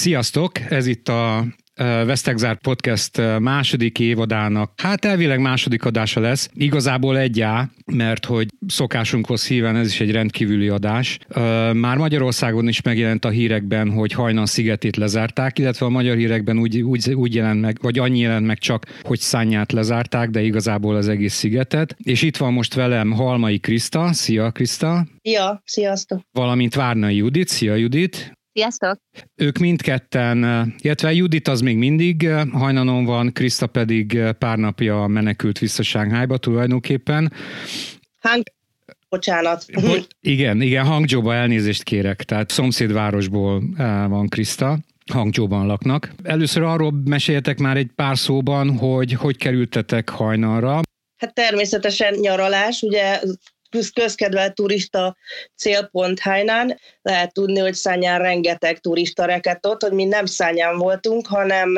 Sziasztok! Ez itt a Vesztegzár Podcast második évadának, hát elvileg második adása lesz. Igazából mert hogy szokásunkhoz híven ez is egy rendkívüli adás. Már Magyarországon is megjelent a hírekben, hogy Hainan szigetét lezárták, illetve a magyar hírekben úgy jelent meg, vagy annyi jelent meg csak, hogy Sanyát lezárták, de igazából az egész szigetet. És itt van most velem Halmai Kriszta. Szia, Kriszta! Szia, sziasztok! Valamint Várnai Judit. Szia, Judit! Sziasztok! Ők mindketten, illetve Judit az még mindig Hainanon van, Kriszta pedig pár napja menekült vissza Shanghaiba tulajdonképpen. Igen, Hangzhouba, elnézést kérek, tehát szomszédvárosból van Kriszta. Hangzhouban laknak. Először arról meséljetek már egy pár szóban, hogy kerültetek Hainanra. Hát természetesen nyaralás, ugye közkedvelt turista célpont Hainan. Lehet tudni, hogy Sanyán rengeteg turista rekedt ott, hogy mi nem Sanyán voltunk, hanem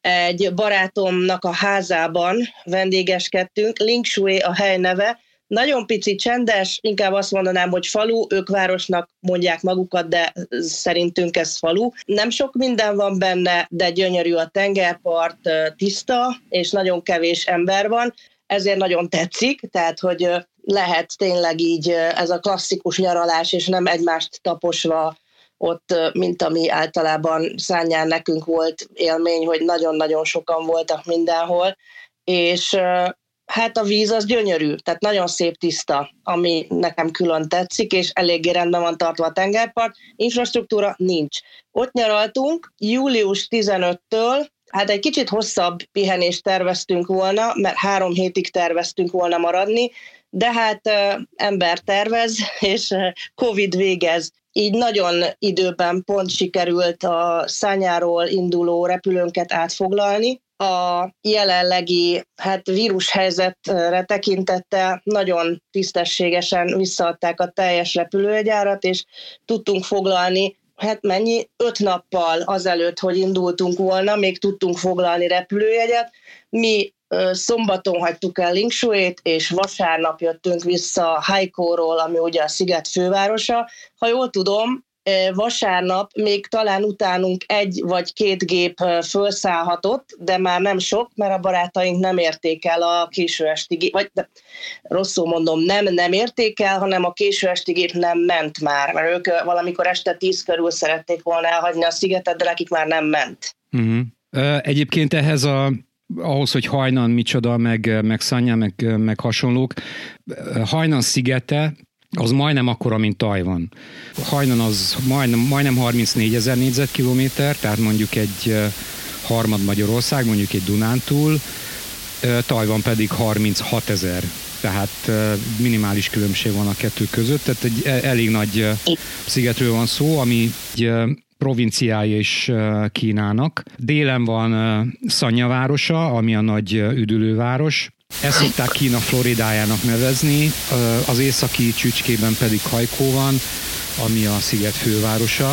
egy barátomnak a házában vendégeskedtünk. Lingshui a hely neve. Nagyon pici, csendes, inkább azt mondanám, hogy falu, ők városnak mondják magukat, de szerintünk ez falu. Nem sok minden van benne, de gyönyörű a tengerpart, tiszta, és nagyon kevés ember van. Ezért nagyon tetszik, tehát hogy lehet tényleg így ez a klasszikus nyaralás, és nem egymást taposva ott, mint ami általában Sanyán nekünk volt élmény, hogy nagyon-nagyon sokan voltak mindenhol, és hát a víz az gyönyörű, tehát nagyon szép, tiszta, ami nekem külön tetszik, és eléggé rendben van tartva a tengerpart, infrastruktúra nincs. Ott nyaraltunk július 15-től, hát egy kicsit hosszabb pihenést terveztünk volna, mert 3 hétig terveztünk volna maradni, de hát ember tervez, és COVID végez. Így nagyon időben pont sikerült a Sanyáról induló repülőnket átfoglalni. A jelenlegi vírushelyzetre tekintettel nagyon tisztességesen visszaadták a teljes repülőgyárat, és tudtunk foglalni, 5 nappal azelőtt, hogy indultunk volna, még tudtunk foglalni repülőjegyet. Mi szombaton hagytuk el Lingshuit, és vasárnap jöttünk vissza Haikóról, ami ugye a sziget fővárosa. Ha jól tudom, vasárnap még talán utánunk 1 vagy 2 gép felszállhatott, de már nem sok, mert a barátaink nem érték el a késő esti gép, vagy rosszul mondom, nem érték el, hanem a késő esti gép nem ment már, mert ők valamikor este 10 körül szerették volna elhagyni a szigetet, de nekik már nem ment. Uh-huh. Egyébként ahhoz, hogy Hainan micsoda, meg Sanya, meg hasonlók, Hainan szigete az majdnem akkora, mint Tajvan. Hainan az majdnem 34 000 négyzetkilométer, tehát mondjuk egy harmad Magyarország, mondjuk egy Dunántúl, Tajvan pedig 36 000, tehát minimális különbség van a kettő között, tehát egy elég nagy szigetről van szó, ami egy provinciája is Kínának. Délen van Sanya városa, ami a nagy üdülőváros. Ezt szokták Kína Floridájának nevezni, az északi csücskében pedig Haikou van, ami a sziget fővárosa.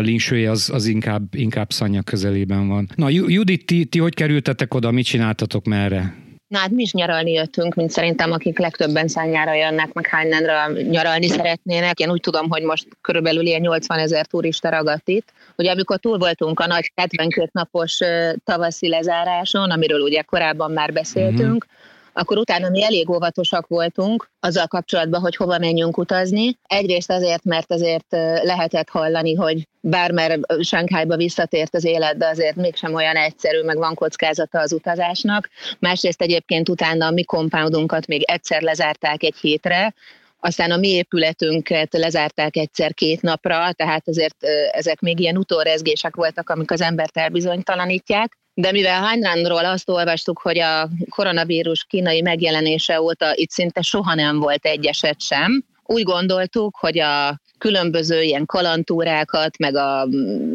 Lingshui az inkább Sanya közelében van. Na, Judit, ti hogy kerültetek oda, mit csináltatok, merre? Na hát mi is nyaralni jöttünk, mint szerintem akik legtöbben Sanyára jönnek, meg Hainanra nyaralni szeretnének. Én úgy tudom, hogy most körülbelül ilyen 80 000 turista ragadt itt. Ugye amikor túl voltunk a nagy 72 napos tavaszi lezáráson, amiről ugye korábban már beszéltünk, akkor utána mi elég óvatosak voltunk azzal kapcsolatban, hogy hova menjünk utazni. Egyrészt azért, mert azért lehetett hallani, hogy bár már Shanghaiba visszatért az élet, de azért mégsem olyan egyszerű, meg van kockázata az utazásnak. Másrészt egyébként utána a mi compoundunkat még egyszer lezárták 1 hétre, aztán a mi épületünket lezárták egyszer 2 napra, tehát azért ezek még ilyen utórezgések voltak, amik az embert elbizonytalanítják. De mivel Hainanról azt olvastuk, hogy a koronavírus kínai megjelenése óta itt szinte soha nem volt egy eset sem, úgy gondoltuk, hogy a különböző ilyen kalandtúrákat, meg a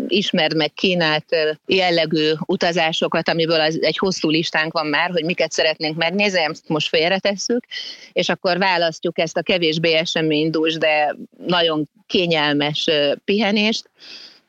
ismerd meg Kínát jellegű utazásokat, amiből egy hosszú listánk van már, hogy miket szeretnénk megnézni, ezt most félretesszük, és akkor választjuk ezt a kevésbé eseménydús, de nagyon kényelmes pihenést,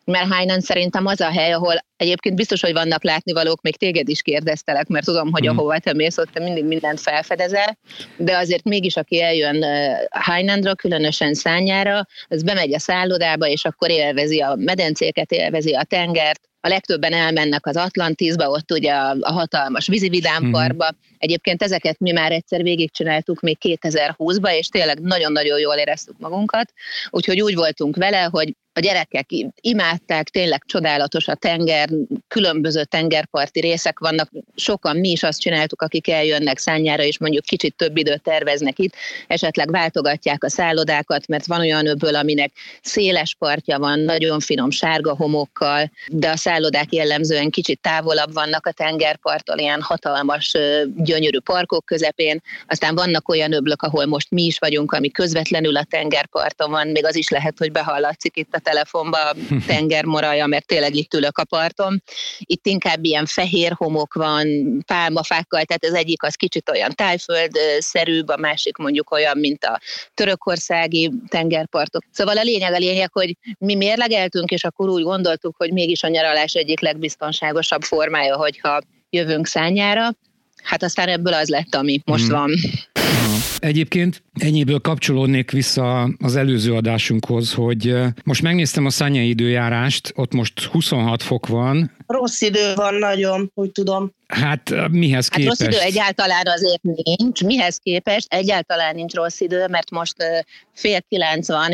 mert Hainan szerintem az a hely, ahol egyébként biztos, hogy vannak látnivalók, még téged is kérdeztelek, mert tudom, hogy ahova te mész, ott te mindig mindent felfedezel, de azért mégis, aki eljön Hainanra, különösen Sanyára, az bemegy a szállodába, és akkor élvezi a medencéket, élvezi a tengert. A legtöbben elmennek az Atlantisba, ott ugye a hatalmas vízividámparkba. Egyébként ezeket mi már egyszer végigcsináltuk még 2020-ba, és tényleg nagyon-nagyon jól éreztük magunkat. Úgyhogy úgy voltunk vele, hogy a gyerekek imádták, tényleg csodálatos a tenger, különböző tengerparti részek vannak, sokan mi is azt csináltuk, akik eljönnek Sanyára, és mondjuk kicsit több időt terveznek itt, esetleg váltogatják a szállodákat, mert van olyan öböl, aminek széles partja van, nagyon finom sárga homokkal, de a szállodák jellemzően kicsit távolabb vannak a tengerparttól, ilyen hatalmas, gyönyörű parkok közepén, aztán vannak olyan öblök, ahol most mi is vagyunk, ami közvetlenül a tengerparton van, még az is lehet, hogy behallatszik itt a telefonba a tengermoraja, mert tényleg itt ülök a parton. Itt inkább ilyen fehér homok van, pálmafákkal, tehát az egyik az kicsit olyan tájföldszerűbb, a másik mondjuk olyan, mint a törökországi tengerpartok. Szóval a lényeg, hogy mi mérlegeltünk, és akkor úgy gondoltuk, hogy mégis a nyaralás egyik legbiztonságosabb formája, hogyha jövünk Sanyára. Hát aztán ebből az lett, ami most van. Egyébként ennyiből kapcsolódnék vissza az előző adásunkhoz, hogy most megnéztem a szanyai időjárást, ott most 26 fok van. Rossz idő van nagyon, úgy tudom. Hát mihez képest? Hát rossz idő egyáltalán azért nincs. Mihez képest? Egyáltalán nincs rossz idő, mert most 8:30 van,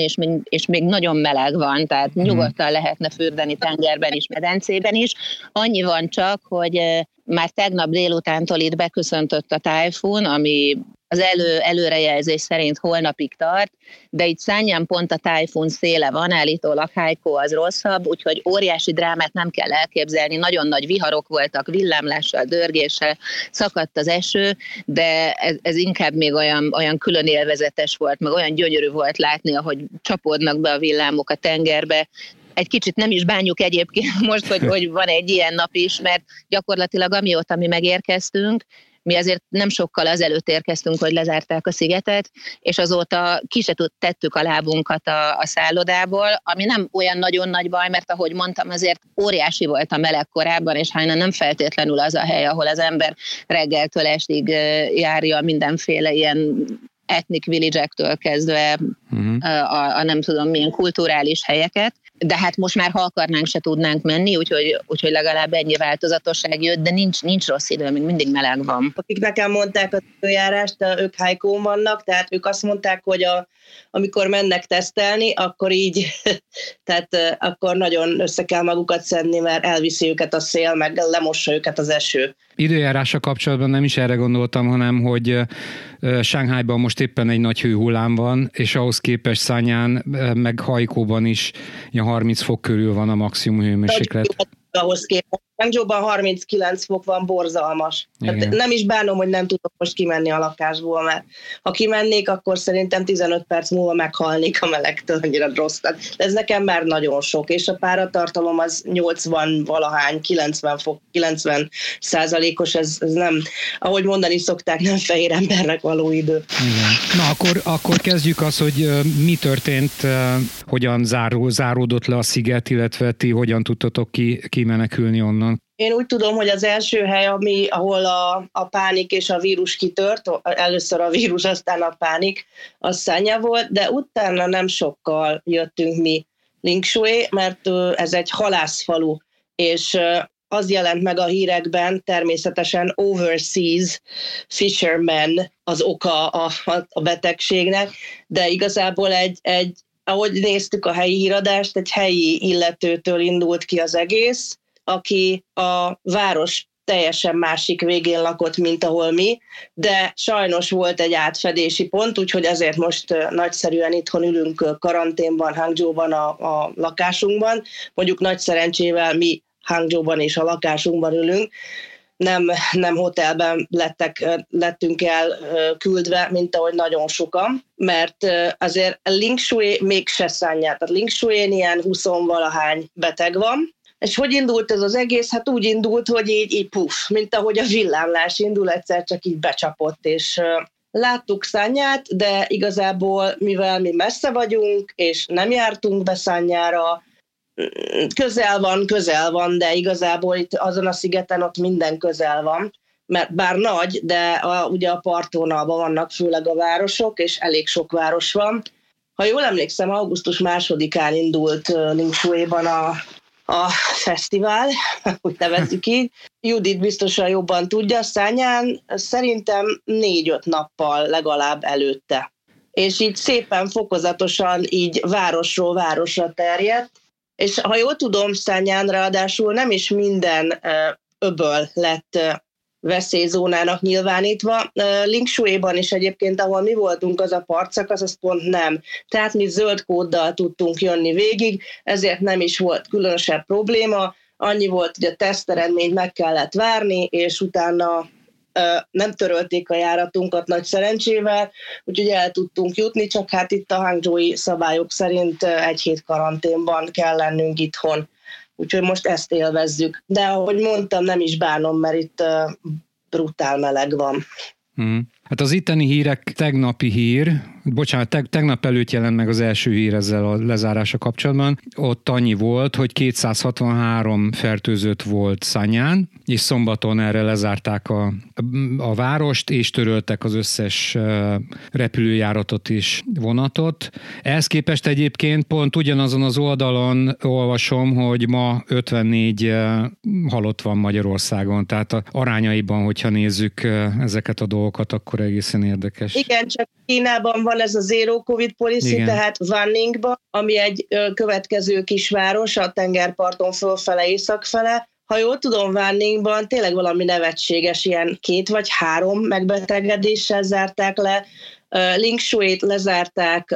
és még nagyon meleg van, tehát nyugodtan lehetne fürdeni tengerben is, medencében is. Annyi van csak, hogy már tegnap délutántól itt beköszöntött a tájfun, ami az előrejelzés szerint holnapig tart, de itt Sanyán pont a tájfun széle van, állítólag Haikou az rosszabb, úgyhogy óriási drámát nem kell elképzelni, nagyon nagy viharok voltak, villámlással, dörgéssel, szakadt az eső, de ez inkább még olyan külön élvezetes volt, meg olyan gyönyörű volt látni, ahogy csapódnak be a villámok a tengerbe. Egy kicsit nem is bánjuk egyébként most, hogy van egy ilyen nap is, mert gyakorlatilag amióta mi megérkeztünk, mi azért nem sokkal azelőtt érkeztünk, hogy lezárták a szigetet, és azóta ki se tettük a lábunkat a szállodából, ami nem olyan nagyon nagy baj, mert ahogy mondtam, azért óriási volt a meleg korábban, és Hainan nem feltétlenül az a hely, ahol az ember reggeltől estig járja mindenféle ilyen ethnic village-ektől kezdve a nem tudom milyen kulturális helyeket. De hát most már, ha akarnánk, se tudnánk menni, úgyhogy legalább ennyi változatosság jött, de nincs rossz idő, még mindig meleg van. Akik nekem mondták az időjárást, ők Haikón vannak, tehát ők azt mondták, hogy amikor mennek tesztelni, akkor így, tehát akkor nagyon össze kell magukat szedni, mert elviszi őket a szél, meg lemossa őket az eső. Időjárásra kapcsolatban nem is erre gondoltam, hanem hogy Shanghaiban most éppen egy nagy hőhullám van, és ahhoz képest Sanyán, meg Haikóban is 30 fok körül van a maximum hőmérséklet. Ahhoz képest. Hangzhouban 39 fok van, borzalmas. Hát nem is bánom, hogy nem tudok most kimenni a lakásból, mert ha kimennék, akkor szerintem 15 perc múlva meghalnék a melegtől, annyira rossz. Ez nekem már nagyon sok, és a páratartalom az 80-valahány, 90 fok, 90%-os, ez nem, ahogy mondani szokták, nem fehér embernek való idő. Igen. Na akkor kezdjük azt, hogy mi történt, hogyan záródott le a sziget, illetve ti hogyan tudtatok kimenekülni onnan. Én úgy tudom, hogy az első hely, ahol a pánik és a vírus kitört, először a vírus, aztán a pánik, az Sanya volt, de utána nem sokkal jöttünk mi Lingshui, mert ez egy halászfalu, és az jelent meg a hírekben természetesen overseas fisherman az oka a betegségnek, de igazából ahogy néztük a helyi híradást, egy helyi illetőtől indult ki az egész, aki a város teljesen másik végén lakott, mint ahol mi, de sajnos volt egy átfedési pont, úgyhogy ezért most nagyszerűen itthon ülünk karanténban, Hangzhouban a lakásunkban. Mondjuk nagy szerencsével mi Hangzhouban és a lakásunkban ülünk, nem hotelben lettünk el küldve, mint ahogy nagyon sokan, mert azért Lingshui mégse Sanya, tehát Lingshuin ilyen 20-valahány beteg van. És hogy indult ez az egész? Hát úgy indult, hogy így puf, mint ahogy a villámlás indul, egyszer csak így becsapott, és láttuk Sanyát, de igazából mivel mi messze vagyunk, és nem jártunk be Sanyára, Közel van, de igazából itt azon a szigeten ott minden közel van, mert bár nagy, de ugye a partvonalban vannak főleg a városok, és elég sok város van. Ha jól emlékszem, augusztus 2-án indult Lingshui-ban a fesztivál, úgy nevezzük így. Judit biztosan jobban tudja, Sanyán szerintem 4-5 nappal legalább előtte. És így szépen fokozatosan így városról városra terjedt, és ha jól tudom, Sanyán ráadásul nem is minden öböl lett veszélyzónának nyilvánítva. Lingshui-ban is egyébként, ahol mi voltunk, az a partszakasz, az pont nem. Tehát mi zöld kóddal tudtunk jönni végig, ezért nem is volt különösebb probléma. Annyi volt, hogy a teszteredményt meg kellett várni, és utána nem törölték a járatunkat nagy szerencsével, úgyhogy el tudtunk jutni, csak hát itt a hangzsói szabályok szerint 1 hét karanténban kell lennünk itthon. Úgyhogy most ezt élvezzük. De ahogy mondtam, nem is bánom, mert itt brutál meleg van. Hát az itteni hírek tegnapi hír, tegnap előtt jelent meg az első hír ezzel a lezárása kapcsolatban. Ott annyi volt, hogy 263 fertőzött volt Sanyán, és szombaton erre lezárták a várost, és töröltek az összes repülőjáratot és vonatot. Ehhez képest egyébként pont ugyanazon az oldalon olvasom, hogy ma 54 halott van Magyarországon, tehát arányaiban, hogyha nézzük ezeket a dolgokat, akkor egészen érdekes. Igen, csak Kínában van ez a zero COVID policy, igen. Tehát Wanningban, ami egy következő kisváros a tengerparton fölfele, északfele. Ha jól tudom, Wanningban tényleg valami nevetséges, ilyen 2 vagy 3 megbetegedéssel zárták le. Lingshuit lezárták,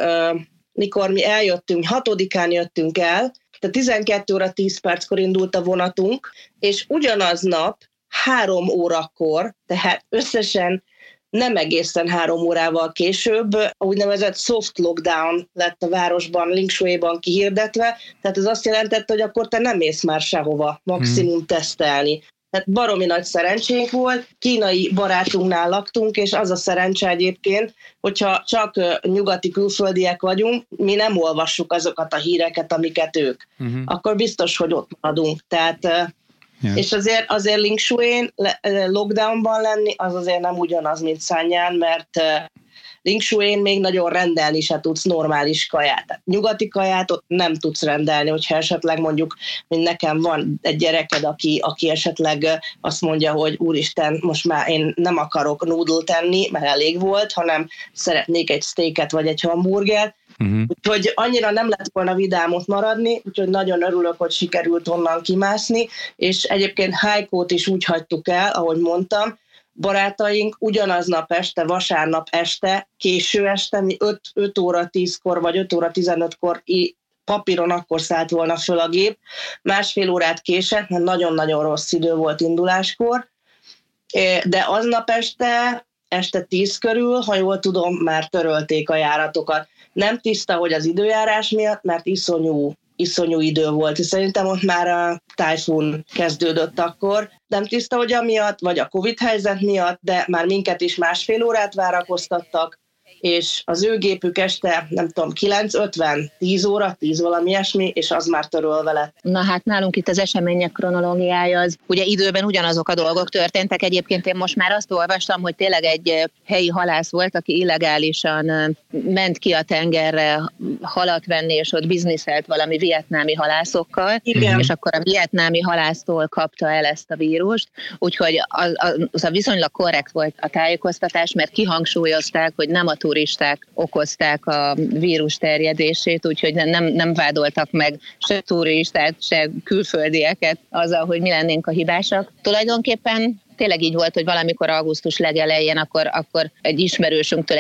mikor mi eljöttünk, 6-án jöttünk el, tehát 12:10-kor indult a vonatunk, és ugyanaz nap 3 órakor, tehát összesen nem egészen 3 órával később a úgynevezett soft lockdown lett a városban, Lingshuiban kihirdetve, tehát ez azt jelentette, hogy akkor te nem mész már sehova maximum tesztelni. Tehát baromi nagy szerencsénk volt, kínai barátunknál laktunk, és az a szerencse egyébként, hogyha csak nyugati külföldiek vagyunk, mi nem olvassuk azokat a híreket, amiket ők. Akkor biztos, hogy ott maradunk. Tehát... Yeah. És azért Lingshuin lockdownban lenni, az azért nem ugyanaz, mint Sanyán, mert Lingshuin még nagyon rendelni se tudsz normális kaját. Nyugati kaját ott nem tudsz rendelni, hogyha esetleg mondjuk, mint nekem van egy gyereked, aki esetleg azt mondja, hogy úristen, most már én nem akarok noodle-t enni, mert elég volt, hanem szeretnék egy steaket vagy egy hamburgert. Úgyhogy annyira nem lett volna vidám ott maradni, úgyhogy nagyon örülök, hogy sikerült onnan kimászni, és egyébként Haikót is úgy hagytuk el, ahogy mondtam, barátaink ugyanaznap este, vasárnap este, késő este, mi 5:10 vagy 5:15 papíron akkor szállt volna föl a gép, 1,5 órát késett, mert nagyon-nagyon rossz idő volt induláskor, de aznap este 10 körül, ha jól tudom, már törölték a járatokat. Nem tiszta, hogy az időjárás miatt, mert iszonyú idő volt. És szerintem ott már a tájfun kezdődött akkor. Nem tiszta, hogy amiatt, vagy a Covid helyzet miatt, de már minket is 1,5 órát várakoztattak, és az ő gépük este, nem tudom, 9:50, 10 óra, valami ilyesmi, és az már törölve lett. Na hát nálunk itt az események kronológiája az, ugye időben ugyanazok a dolgok történtek, egyébként én most már azt olvastam, hogy tényleg egy helyi halász volt, aki illegálisan ment ki a tengerre halat venni, és ott bizniszelt valami vietnámi halászokkal, igen. És akkor a vietnámi halásztól kapta el ezt a vírust, úgyhogy az viszonylag korrekt volt a tájékoztatás, mert kihangsúlyozták, hogy nem a turisták okozták a vírus terjedését, úgyhogy nem vádoltak meg se turistát, se külföldieket azzal, hogy mi lennénk a hibásak. Tulajdonképpen tényleg így volt, hogy valamikor augusztus legelején akkor egy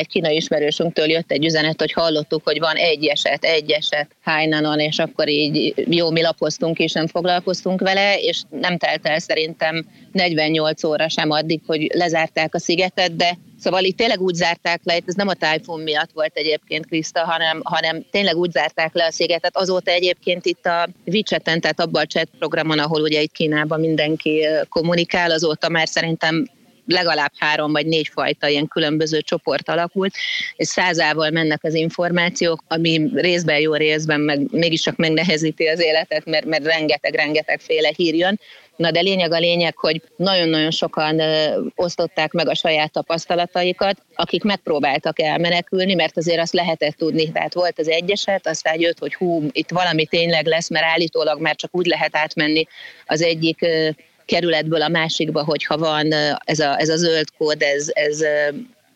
kínai ismerősünktől jött egy üzenet, hogy hallottuk, hogy van egy eset Hainanon, és akkor így jó, mi lapoztunk és nem foglalkoztunk vele, és nem telt el szerintem 48 óra sem addig, hogy lezárták a szigetet, de szóval itt tényleg úgy zárták le, ez nem a tájfun miatt volt egyébként, Kriszta, hanem tényleg úgy zárták le a szigetet. Azóta egyébként itt a WeChat-en, tehát abban a chat programon, ahol ugye itt Kínában mindenki kommunikál, azóta már szerintem legalább 3 vagy 4 fajta ilyen különböző csoport alakult, és 100-ával mennek az információk, ami részben jó, részben meg mégiscsak megnehezíti az életet, mert rengeteg féle hír jön. Na de lényeg a lényeg, hogy nagyon-nagyon sokan osztották meg a saját tapasztalataikat, akik megpróbáltak elmenekülni, mert azért azt lehetett tudni, tehát volt az egyeset, aztán jött, hogy itt valami tényleg lesz, mert állítólag már csak úgy lehet átmenni az egyik kerületből a másikba, hogyha van ez a zöld kód, ez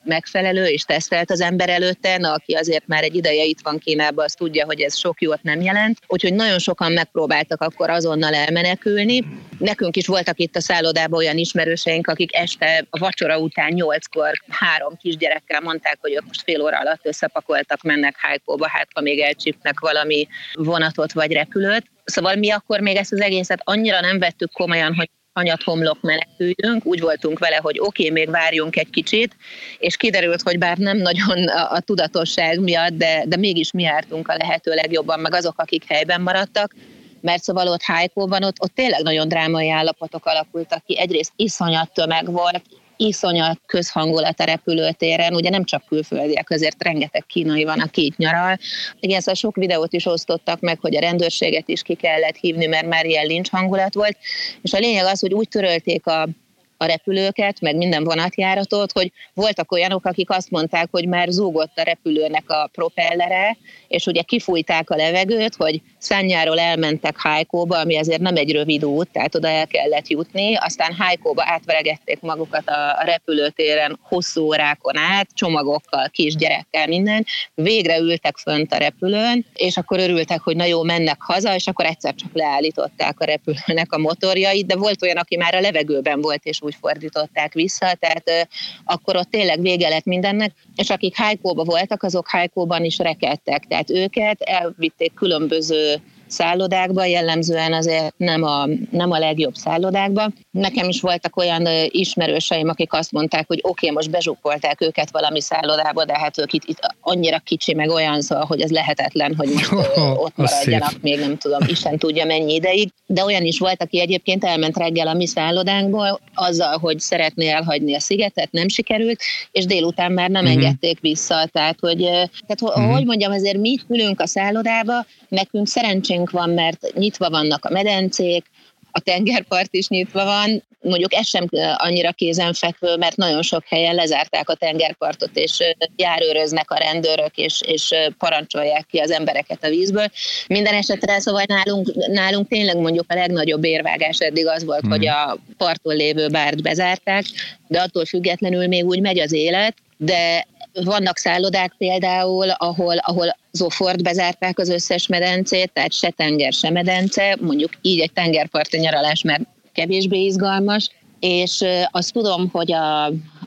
megfelelő, és tesztelt az ember előtte, na, aki azért már egy ideje itt van Kínában, az tudja, hogy ez sok jót nem jelent. Úgyhogy nagyon sokan megpróbáltak akkor azonnal elmenekülni. Nekünk is voltak itt a szállodában olyan ismerőseink, akik este a vacsora után 8-kor 3 kisgyerekkel mondták, hogy ők most fél óra alatt összepakoltak, mennek Haikóba, hát ha még elcsípnek valami vonatot vagy repülőt. Szóval mi akkor még ezt az egészet annyira nem vettük komolyan, hogy hanyathomlok meneküljünk, úgy voltunk vele, hogy oké, még várjunk egy kicsit, és kiderült, hogy bár nem nagyon a tudatosság miatt, de mégis mi jártunk a lehető legjobban, meg azok, akik helyben maradtak, mert szóval ott Haikóban, ott tényleg nagyon drámai állapotok alakultak ki, egyrészt iszonyat tömeg volt, iszonyat közhangulat a repülőtéren, ugye nem csak külföldiek, azért rengeteg kínai van, aki itt nyaral. Igen, szóval sok videót is osztottak meg, hogy a rendőrséget is ki kellett hívni, mert már ilyen lincs hangulat volt, és a lényeg az, hogy úgy törölték a repülőket, meg minden vonatjáratot, hogy voltak olyanok, akik azt mondták, hogy már zúgott a repülőnek a propellere, és ugye kifújták a levegőt, hogy Sanyáról elmentek Haikóba, ami azért nem egy rövid út, tehát oda el kellett jutni, aztán Haikóba átveregették magukat a repülőtéren hosszú órákon át, csomagokkal, kisgyerekkel, minden, végre ültek fönt a repülőn, és akkor örültek, hogy na jó, mennek haza, és akkor egyszer csak leállították a repülőnek a motorjait, de volt olyan, aki már a levegőben volt, és úgy fordították vissza, tehát akkor ott tényleg vége lett mindennek, és akik Haikóban voltak, azok Haikóban is rekedtek, tehát őket elvitték különböző szállodákba, jellemzően azért nem a legjobb szállodákba. Nekem is voltak olyan ismerőseim, akik azt mondták, hogy oké, most bezsúpolták őket valami szállodába, de hát ők itt annyira kicsi, meg olyan szó, hogy ez lehetetlen, hogy most ott maradjanak, még nem tudom, Isten tudja mennyi ideig. De olyan is volt, aki egyébként elment reggel a mi szállodánkból, azzal, hogy szeretné elhagyni a szigetet, nem sikerült, és délután már nem engedték vissza. Hogy mondjam, azért mi ülünk a szállodába, nekünk szerencsén van, mert nyitva vannak a medencék, a tengerpart is nyitva van, mondjuk ez sem annyira kézenfekvő, mert nagyon sok helyen lezárták a tengerpartot, és járőröznek a rendőrök, és parancsolják ki az embereket a vízből. Minden esetre szóval nálunk tényleg mondjuk a legnagyobb érvágás eddig az volt, hogy a parton lévő bárt bezárták, de attól függetlenül még úgy megy az élet, de vannak szállodák például, ahol zofort bezárták az összes medencét, tehát se tenger, se medence, mondjuk így egy tengerparti nyaralás már kevésbé izgalmas, és azt tudom, hogy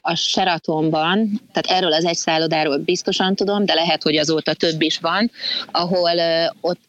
a Sheratonban, tehát erről az egy szállodáról biztosan tudom, de lehet, hogy azóta több is van, ahol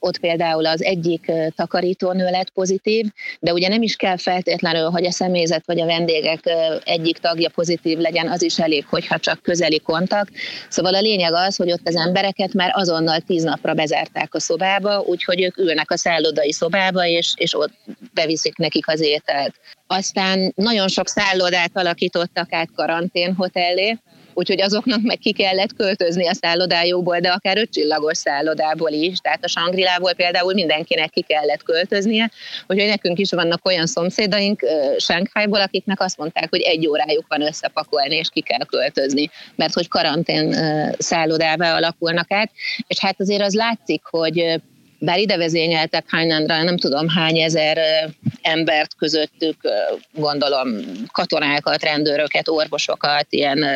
ott például az egyik takarítónő lett pozitív, de ugye nem is kell feltétlenül, hogy a személyzet vagy a vendégek egyik tagja pozitív legyen, az is elég, hogyha csak közeli kontakt. Szóval a lényeg az, hogy ott az embereket már azonnal 10 napra bezárták a szobába, úgyhogy ők ülnek a szállodai szobába, és ott beviszik nekik az ételt. Aztán nagyon sok szállodát alakítottak át karanténhotellé, úgyhogy azoknak meg ki kellett költözni a szállodájukból, de akár 5 csillagos szállodából is, tehát a Shangri-Lából például mindenkinek ki kellett költöznie, úgyhogy nekünk is vannak olyan szomszédaink Shanghaiból, akiknek azt mondták, hogy 1 órájuk van összepakolni, és ki kell költözni, mert hogy karantén szállodává alakulnak át, és hát azért az látszik, hogy bár ide vezényeltek Hainanra, nem tudom hány ezer embert közöttük, gondolom katonákat, rendőröket, orvosokat, ilyen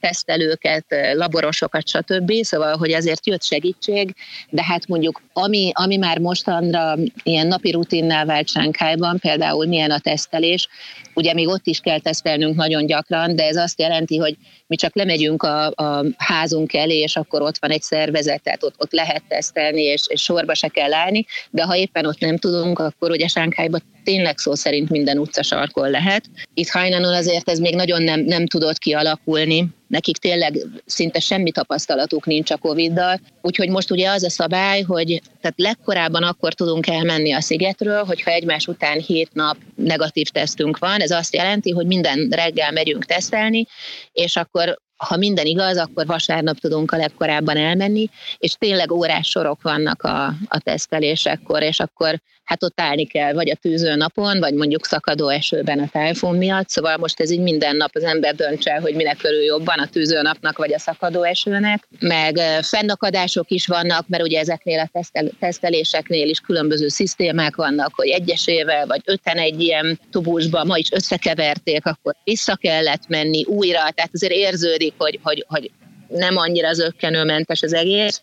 tesztelőket, laborosokat, stb. Szóval, hogy azért jött segítség, de hát mondjuk ami már mostanra ilyen napi rutinná vált Shanghaiban, például milyen a tesztelés, ugye még ott is kell tesztelnünk nagyon gyakran, de ez azt jelenti, hogy mi csak lemegyünk a házunk elé, és akkor ott van egy szervezet, tehát ott lehet tesztelni, és sorba se kell állni, de ha éppen ott nem tudunk, akkor ugye Shanghaiban tényleg szó szerint minden utcasarkon lehet. Itt Hainanon azért ez még nagyon nem tudott kialakulni, nekik tényleg szinte semmi tapasztalatuk nincs a Covid-dal. Úgyhogy most ugye az a szabály, hogy tehát legkorábban akkor tudunk elmenni a szigetről, hogyha egymás után 7 nap negatív tesztünk van. Ez azt jelenti, hogy minden reggel megyünk tesztelni, és akkor ha minden igaz, akkor vasárnap tudunk a legkorábban elmenni, és tényleg órás sorok vannak a tesztelésekkor, és akkor hát ott állni kell, vagy a tűző napon, vagy mondjuk szakadó esőben a tájfun miatt, szóval most ez így minden nap az ember dönts el, hogy minek körül jobban, a tűző napnak, vagy a szakadó esőnek, meg fennakadások is vannak, mert ugye ezeknél a teszteléseknél is különböző szisztémák vannak, hogy egyesével, vagy 5-en egy ilyen tubusba, ma is összekeverték, akkor vissza kellett menni újra, tehát azért érződik, hogy nem annyira zökkenőmentes az egész.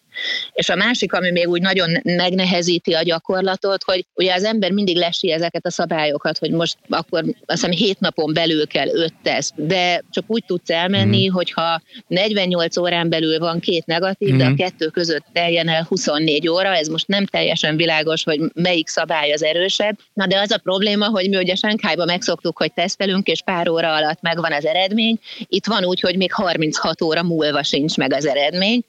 És a másik, ami még úgy nagyon megnehezíti a gyakorlatot, hogy ugye az ember mindig lesi ezeket a szabályokat, hogy most akkor azt hiszem 7 napon belül kell 5 teszt, de csak úgy tudsz elmenni, hogyha 48 órán belül van 2 negatív, de a 2 között teljen el 24 óra, ez most nem teljesen világos, hogy melyik szabály az erősebb. Na de az a probléma, hogy mi ugye Shanghaiban megszoktuk, hogy tesztelünk, és pár óra alatt megvan az eredmény, itt van úgy, hogy még 36 óra múlva sincs meg az eredmény.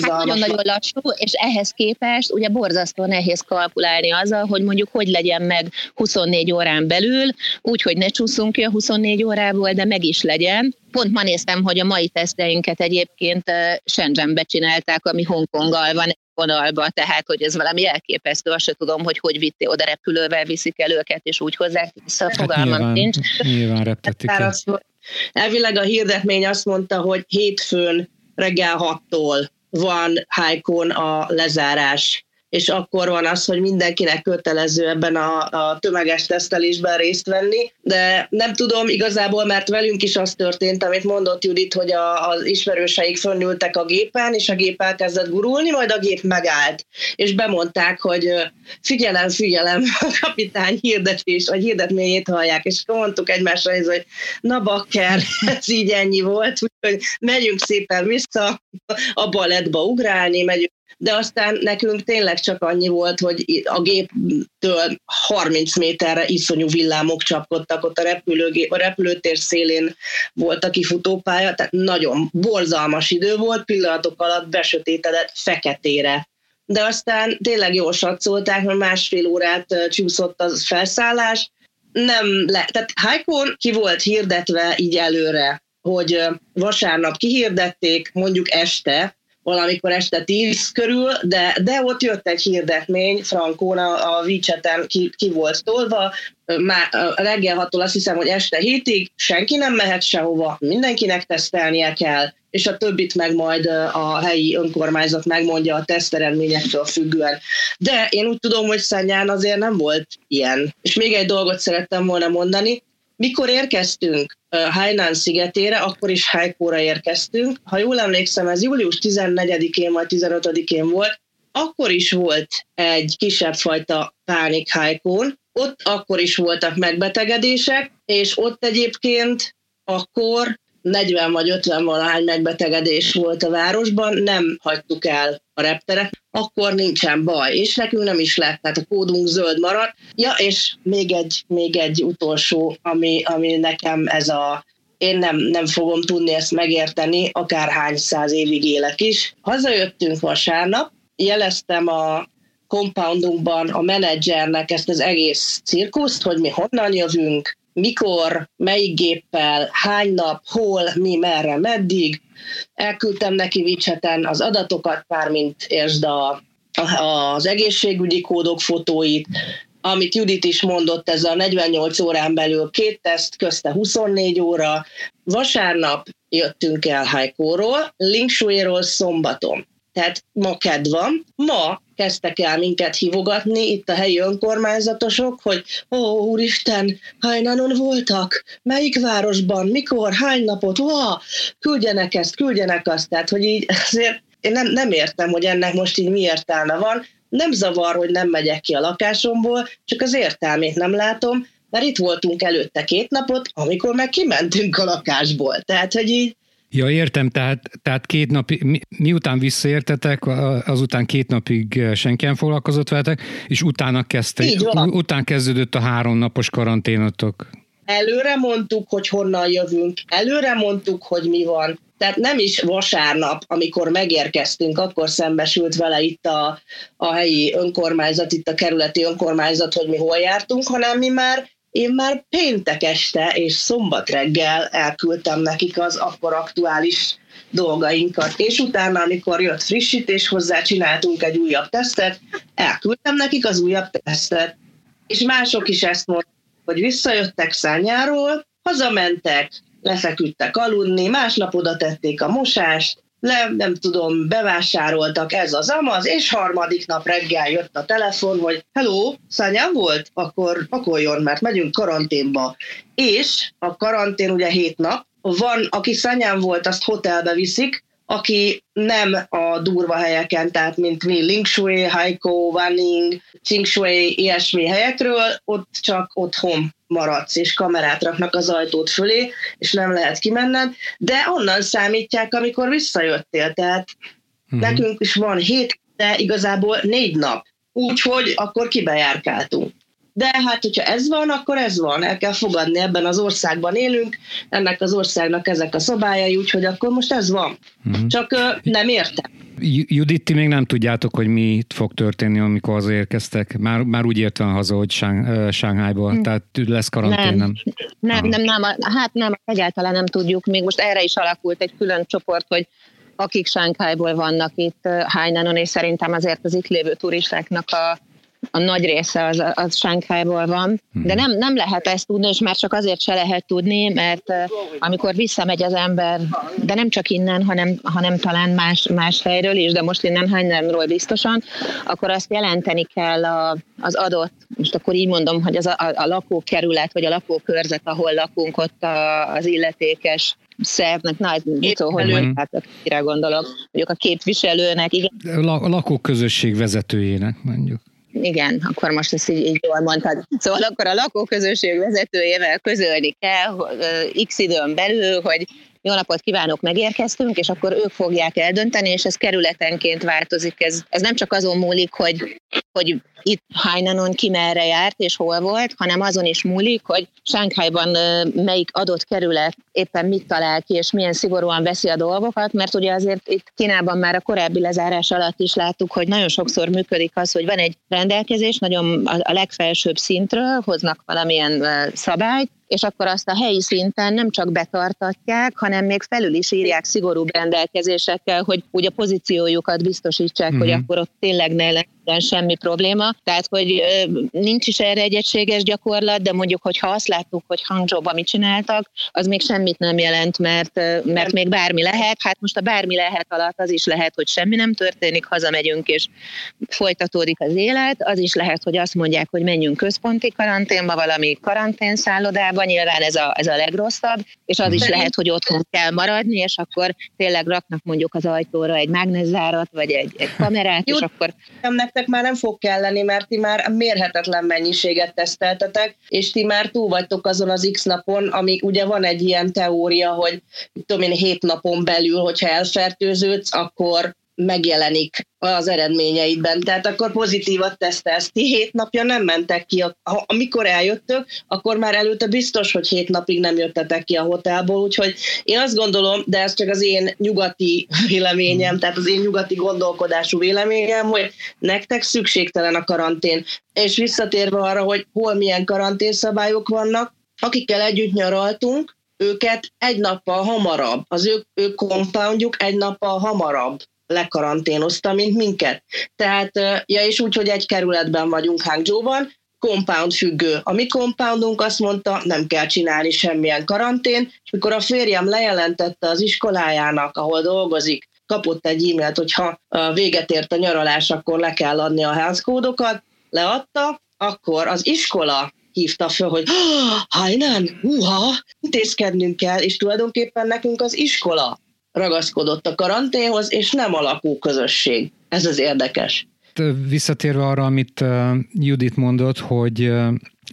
Hát nagyon-nagyon lassú, és ehhez képest ugye borzasztó nehéz kalkulálni azzal, hogy mondjuk hogy legyen meg 24 órán belül, úgyhogy ne csúszunk ki a 24 órából, de meg is legyen. Pont ma néztem, hogy a mai teszteinket egyébként Shenzhenbe csinálták, ami Hongkonggal van vonalba, tehát hogy ez valami elképesztő, azt se tudom, hogy vitték oda, repülővel viszik el őket, és úgy hozzák, szóval fogalmam nincs. Nyilván reptették el. Elvileg a hirdetmény azt mondta, hogy hétfőn reggel 6-tól van Haikón a lezárás, és akkor van az, hogy mindenkinek kötelező ebben a tömeges tesztelésben részt venni, de nem tudom igazából, mert velünk is az történt, amit mondott Judit, hogy az ismerőseik fönnültek a gépen, és a gép elkezdett gurulni, majd a gép megállt, és bemondták, hogy figyelem, a kapitány hirdetés, vagy hirdetményét hallják, és mondtuk egymásra, hogy na bakker, ez így ennyi volt, úgyhogy megyünk szépen vissza a balettba ugrálni, megyünk. De aztán nekünk tényleg csak annyi volt, hogy a géptől 30 méterre iszonyú villámok csapkodtak, ott a repülőtér szélén volt a kifutópálya, tehát nagyon borzalmas idő volt, pillanatok alatt besötétedett feketére. De aztán tényleg jól satszolták, mert 1,5 órát csúszott a felszállás. Tehát Haikón ki volt hirdetve így előre, hogy vasárnap kihirdették, mondjuk este, valamikor este 10 körül, de ott jött egy hirdetmény, frankón a WeChat-en ki volt tolva, már reggel 6-tól azt hiszem, hogy este 7-ig senki nem mehet sehova, mindenkinek tesztelnie kell, és a többit meg majd a helyi önkormányzat megmondja a teszteredményektől függően. De én úgy tudom, hogy Sanyán azért nem volt ilyen. És még egy dolgot szerettem volna mondani. Mikor érkeztünk Hainan szigetére, akkor is Haikóra érkeztünk. Ha jól emlékszem, ez július 14-én vagy 15-én volt. Akkor is volt egy kisebb fajta pánik Haikón. Ott akkor is voltak megbetegedések, és ott egyébként akkor 40 vagy 50 valahány megbetegedés volt a városban, nem hagytuk el a repteret, akkor nincsen baj, és nekünk nem is lett, tehát a kódunk zöld maradt. Ja, és még egy utolsó, ami nekem én nem fogom tudni ezt megérteni, akárhány 100 évig élek is. Hazajöttünk vasárnap, jeleztem a compoundunkban a menedzsernek ezt az egész cirkuszt, hogy mi honnan jövünk, mikor, melyik géppel, hány nap, hol, mi, merre, meddig. Elküldtem neki WeChat-en az adatokat, mármint értsd az egészségügyi kódok fotóit, amit Judit is mondott, ez a 48 órán belül 2 teszt, közte 24 óra. Vasárnap jöttünk el Haikóról, Lingshuiról szombaton. Tehát ma kedd van. Ma kezdtek el minket hívogatni itt a helyi önkormányzatosok, hogy ó, úristen, Hainanon voltak, melyik városban, mikor, hány napot, küldjenek ezt, küldjenek azt. Tehát, hogy így azért én nem értem, hogy ennek most így mi értelme van. Nem zavar, hogy nem megyek ki a lakásomból, csak az értelmét nem látom, mert itt voltunk előtte 2 napot, amikor meg kimentünk a lakásból. Tehát, hogy így. Ja, értem, tehát 2 napig, miután visszaértetek, azután 2 napig senki nem foglalkozott veletek, és utána kezdődött a 3 napos karanténotok. Előre mondtuk, hogy honnan jövünk, előre mondtuk, hogy mi van. Tehát nem is vasárnap, amikor megérkeztünk, akkor szembesült vele itt a helyi önkormányzat, itt a kerületi önkormányzat, hogy mi hol jártunk, hanem én már péntek este és szombat reggel elküldtem nekik az akkor aktuális dolgainkat, és utána, amikor jött frissítés, hozzá csináltunk egy újabb tesztet, elküldtem nekik az újabb tesztet, és mások is ezt mondták, hogy visszajöttek Sanyáról, hazamentek, lefeküdtek aludni, másnap oda tették a mosást, bevásároltak, ez az amaz, és harmadik nap reggel jött a telefon, hogy hello, Sanya volt? Akkor pakoljon, mert megyünk karanténba. És a karantén ugye 7 nap, van, aki Sanyán volt, azt hotelbe viszik, aki nem a durva helyeken, tehát mint mi, Lingshui, Haikou, Wanning, Lingshui, ilyesmi helyekről, ott csak otthon maradsz, és kamerát raknak az ajtót fölé, és nem lehet kimenned, de onnan számítják, amikor visszajöttél, tehát nekünk is van 7, de igazából 4 nap, úgyhogy akkor kibejárkáltunk. De hát, hogyha ez van, akkor ez van. El kell fogadni, ebben az országban élünk, ennek az országnak ezek a szabályai, úgyhogy akkor most ez van. Csak nem értem. Judit, ti még nem tudjátok, hogy mi fog történni, amikor hazaérkeztek. Már úgy értem haza, hogy Shanghaiból, tehát lesz karantén, nem? Nem. Hát nem, egyáltalán nem tudjuk. Még most erre is alakult egy külön csoport, hogy akik Shanghaiból vannak itt Hainanon, és szerintem azért az itt lévő turistáknak a nagy része az Shanghaiból van, de nem lehet ezt tudni, és már csak azért se lehet tudni, mert amikor visszamegy az ember, de nem csak innen, hanem talán más helyről is, de most innen Hainanról biztosan, akkor azt jelenteni kell az adott, most akkor így mondom, hogy az a lakókerület, vagy a lakókörzet, ahol lakunk, ott az illetékes szervnek, na, ez Guczó, hogy mondjátok, kire gondolok, mondjuk a képviselőnek, igen. A lakóközösség vezetőjének, mondjuk. Igen, akkor most ezt így jól mondtad. Szóval akkor a lakóközösség vezetőjével közölni kell x időn belül, hogy jó napot kívánok, megérkeztünk, és akkor ők fogják eldönteni, és ez kerületenként változik. Ez nem csak azon múlik, hogy itt Hainanon ki merre járt és hol volt, hanem azon is múlik, hogy Shanghaiban melyik adott kerület éppen mit talál ki, és milyen szigorúan veszi a dolgokat, mert ugye azért itt Kínában már a korábbi lezárás alatt is láttuk, hogy nagyon sokszor működik az, hogy van egy rendelkezés, nagyon a legfelsőbb szintről hoznak valamilyen szabályt, és akkor azt a helyi szinten nem csak betartatják, hanem még felül is írják szigorúbb rendelkezésekkel, hogy úgy a pozíciójukat biztosítsák, hogy akkor ott tényleg ne legyen semmi probléma. Tehát, hogy nincs is erre egy egységes gyakorlat, de mondjuk, hogyha azt láttuk, hogy Hangzhouban mit csináltak, az még semmit nem jelent, mert még bármi lehet. Hát most a bármi lehet alatt az is lehet, hogy semmi nem történik, hazamegyünk és folytatódik az élet, az is lehet, hogy azt mondják, hogy menjünk központi karanténba, valami karanténszállodába, nyilván ez a legrosszabb, és az is lehet, hogy otthon kell maradni, és akkor tényleg raknak mondjuk az ajtóra egy mágneszárat, vagy egy kamerát, és akkor... Nektek már nem fog kelleni, mert ti már mérhetetlen mennyiséget teszteltetek, és ti már túl vagytok azon az X napon, ami ugye van egy ilyen teória, hogy tudom én, 7 napon belül, hogyha elfertőződsz, akkor megjelenik az eredményeidben. Tehát akkor pozitívat tesztelsz. Ti 7 napja nem mentek ki. Amikor eljöttök, akkor már előtte biztos, hogy 7 napig nem jöttetek ki a hotelból, úgyhogy én azt gondolom, de ez csak az én nyugati véleményem, tehát az én nyugati gondolkodású véleményem, hogy nektek szükségtelen a karantén. És visszatérve arra, hogy hol milyen karanténszabályok vannak, akikkel együtt nyaraltunk, őket egy nappal hamarabb, az ők compoundjuk egy nappal hamarabb lekaranténozta, mint minket. Tehát, ja, és úgy, hogy egy kerületben vagyunk Hangzhouban, compound függő. A mi compoundunk azt mondta, nem kell csinálni semmilyen karantén, és mikor a férjem lejelentette az iskolájának, ahol dolgozik, kapott egy e-mailt, hogy ha véget ért a nyaralás, akkor le kell adni a házkódokat, leadta, akkor az iskola hívta föl, hogy Hainan, intézkednünk kell, és tulajdonképpen nekünk az iskola ragaszkodott a karanténhoz, és nem a lakóközösség. Ez az érdekes. Visszatérve arra, amit Judit mondott, hogy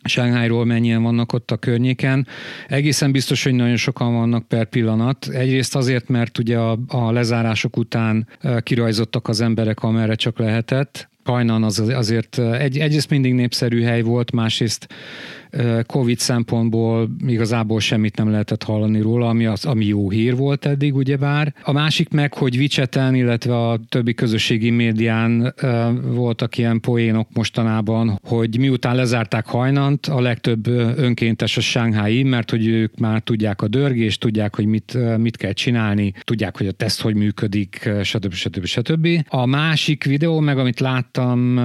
Shanghairól mennyien vannak ott a környéken. Egészen biztos, hogy nagyon sokan vannak per pillanat. Egyrészt azért, mert ugye a lezárások után kirajzottak az emberek, amerre csak lehetett. Hainan azért egyrészt mindig népszerű hely volt, másrészt Covid szempontból igazából semmit nem lehetett hallani róla, ami jó hír volt eddig, ugyebár. A másik meg, hogy WeChat-en, illetve a többi közösségi médián voltak ilyen poénok mostanában, hogy miután lezárták Hainant, a legtöbb önkéntes a Shanghai, mert hogy ők már tudják a dörgést, tudják, hogy mit kell csinálni, tudják, hogy a teszt hogy működik, stb. A másik videó, meg amit láttam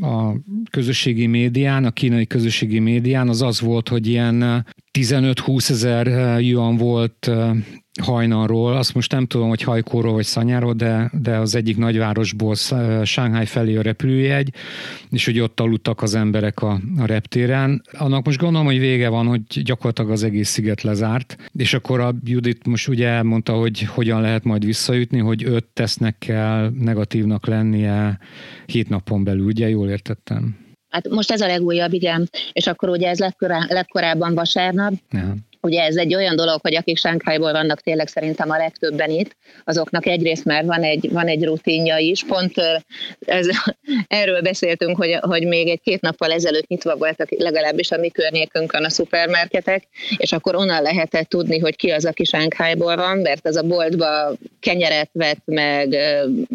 a közösségi médián, a kínai közösségi médián, az volt, hogy ilyen 15-20 ezer yuan volt Hainanról, azt most nem tudom, hogy Haikóról vagy Szanyáról, de az egyik nagyvárosból Shanghai felé a repülőjegy, és hogy ott aludtak az emberek a reptéren. Annak most gondolom, hogy vége van, hogy gyakorlatilag az egész sziget lezárt, és akkor a Judit most ugye elmondta, hogy hogyan lehet majd visszajutni, hogy 5 tesznek kell negatívnak lennie 7 napon belül, ugye? Jól értettem? Hát most ez a legújabb, igen, és akkor ugye ez legkorábban vasárnap. Ja. Ugye ez egy olyan dolog, hogy akik Shanghaiból vannak, tényleg szerintem a legtöbben itt, azoknak egyrészt már van egy rutinja is. Pont erről beszéltünk, hogy még egy-két nappal ezelőtt nyitva voltak legalábbis a mi környékünkön a szupermarketek, és akkor onnan lehetett tudni, hogy ki az, aki Shanghaiból van, mert az a boltba kenyeret vett, meg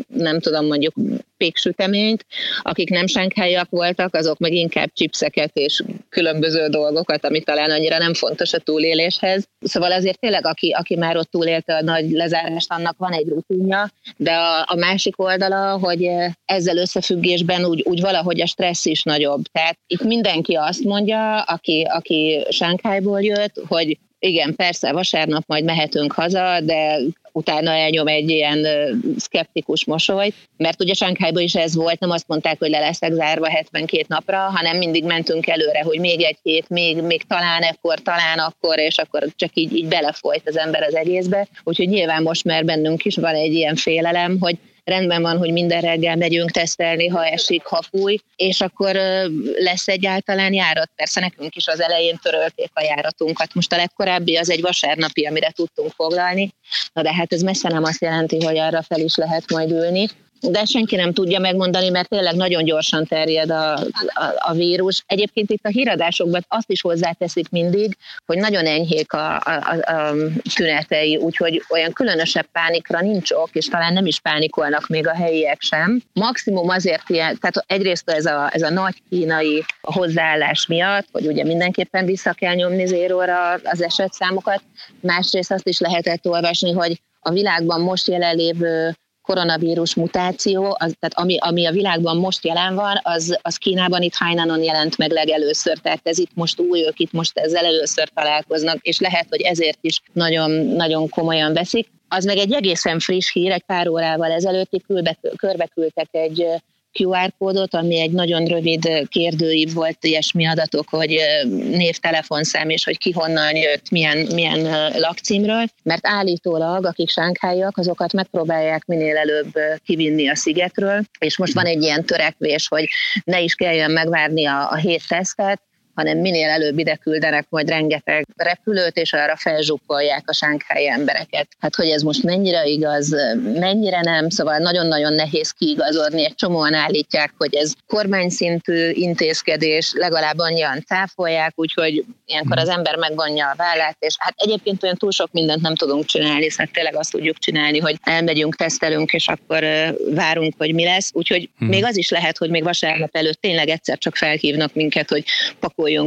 nem tudom, mondjuk péksüteményt, akik nem shanghaiak voltak, azok meg inkább chipseket és különböző dolgokat, ami talán annyira nem fontos a túléléshez. Szóval azért tényleg, aki már ott túlélte a nagy lezárást, annak van egy rutinja, de a másik oldala, hogy ezzel összefüggésben úgy valahogy a stressz is nagyobb. Tehát itt mindenki azt mondja, aki Shanghaiból jött, hogy igen, persze, vasárnap majd mehetünk haza, de utána elnyom egy ilyen szkeptikus mosolyt, mert ugye Shanghaiban is ez volt, nem azt mondták, hogy le lesznek zárva 72 napra, hanem mindig mentünk előre, hogy még egy hét, még talán ekkor, talán akkor, és akkor csak így belefolyt az ember az egészbe. Úgyhogy nyilván most már bennünk is van egy ilyen félelem, hogy rendben van, hogy minden reggel megyünk tesztelni, ha esik, ha fúj, és akkor lesz egyáltalán járat. Persze nekünk is az elején törölték a járatunkat. Most a legkorábbi az egy vasárnapi, amire tudtunk foglalni. Na de hát ez messze nem azt jelenti, hogy arra fel is lehet majd ülni. De senki nem tudja megmondani, mert tényleg nagyon gyorsan terjed a vírus. Egyébként itt a híradásokban azt is hozzáteszik mindig, hogy nagyon enyhék a tünetei, úgyhogy olyan különösebb pánikra nincs ok, és talán nem is pánikolnak még a helyiek sem. Maximum azért ilyen, tehát egyrészt ez a nagy kínai hozzáállás miatt, hogy ugye mindenképpen vissza kell nyomni zéróra az esetszámokat, másrészt azt is lehetett olvasni, hogy a világban most jelenlévő koronavírus mutáció, tehát ami a világban most jelen van, az Kínában itt Hainanon jelent meg legelőször, tehát ez itt most új, ők itt most ezzel először találkoznak, és lehet, hogy ezért is nagyon, nagyon komolyan veszik. Az meg egy egészen friss hír, egy pár órával ezelőtt körbeküldtek egy QR kódot, ami egy nagyon rövid kérdőív volt, ilyesmi adatok, hogy név, telefonszám, és hogy ki honnan jött, milyen lakcímről, mert állítólag, akik shanghaiak, azokat megpróbálják minél előbb kivinni a szigetről, és most van egy ilyen törekvés, hogy ne is kelljen megvárni a 7 tesztet, hanem minél előbb ide küldenek majd rengeteg repülőt, és arra felzsúpolják a shanghai embereket. Hát, hogy ez most mennyire igaz, mennyire nem, szóval nagyon-nagyon nehéz kiigazodni, egy csomóan állítják, hogy ez kormányszintű intézkedés, legalább annyian cáfolják, úgyhogy ilyenkor az ember megvonja a vállát, és hát egyébként olyan túl sok mindent nem tudunk csinálni, szóval tényleg azt tudjuk csinálni, hogy elmegyünk, tesztelünk, és akkor várunk, hogy mi lesz, úgyhogy még az is lehet, hogy még vasárnap előtt tényleg egyszer csak felhívnak minket, hogy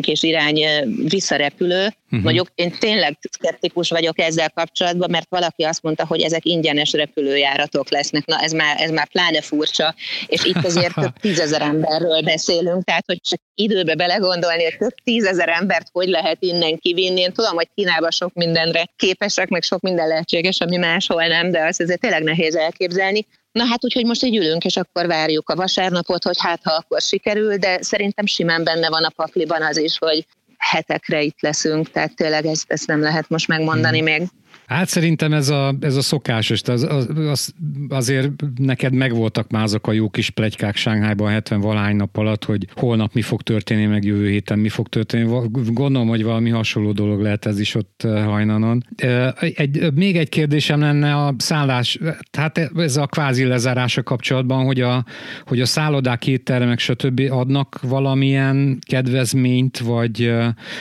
és irány visszarepülő. Mondjuk én tényleg szkeptikus vagyok ezzel kapcsolatban, mert valaki azt mondta, hogy ezek ingyenes repülőjáratok lesznek. Na ez már pláne furcsa, és itt azért több 10 000 emberről beszélünk, tehát hogy csak időbe belegondolni, hogy több 10 000 embert hogy lehet innen kivinni. Én tudom, hogy Kínában sok mindenre képesek, meg sok minden lehetséges, ami máshol nem, de azt azért tényleg nehéz elképzelni. Na hát úgyhogy most így ülünk, és akkor várjuk a vasárnapot, hogy hát ha akkor sikerül, de szerintem simán benne van a pakliban az is, hogy hetekre itt leszünk, tehát tényleg ezt nem lehet most megmondani még. Hát szerintem ez a szokásos, azért neked megvoltak már azok a jó kis pletykák Shanghaiban 70-valahány nap alatt, hogy holnap mi fog történni, meg jövő héten mi fog történni. Gondolom, hogy valami hasonló dolog lehet ez is ott Hainanon. Még egy kérdésem lenne a szállás, hát ez a kvázi lezárása kapcsolatban, hogy a szállodák, éttermek stb. Adnak valamilyen kedvezményt, vagy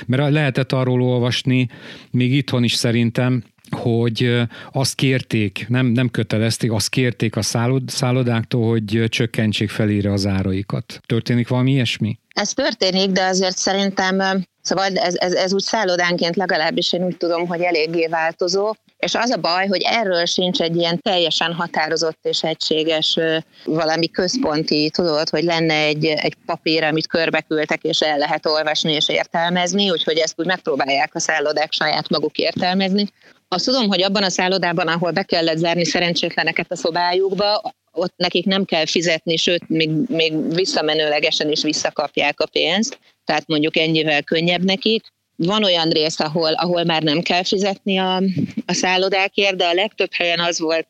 mert lehetett arról olvasni, még itthon is szerintem, hogy azt kérték, nem kötelezték, azt kérték a szállodáktól, hogy csökkentsék felére az áraikat. Történik valami ilyesmi? Ez történik, de azért szerintem, szóval ez úgy szállodánként legalábbis én úgy tudom, hogy eléggé változó, és az a baj, hogy erről sincs egy ilyen teljesen határozott és egységes valami központi, tudod, hogy lenne egy papír, amit körbeküldtek, és el lehet olvasni és értelmezni, úgyhogy ezt úgy megpróbálják a szállodák saját maguk értelmezni. Azt tudom, hogy abban a szállodában, ahol be kellett zárni szerencsétleneket a szobájukba, ott nekik nem kell fizetni, sőt, még visszamenőlegesen is visszakapják a pénzt, tehát mondjuk ennyivel könnyebb nekik. Van olyan rész, ahol már nem kell fizetni a szállodákért, de a legtöbb helyen az volt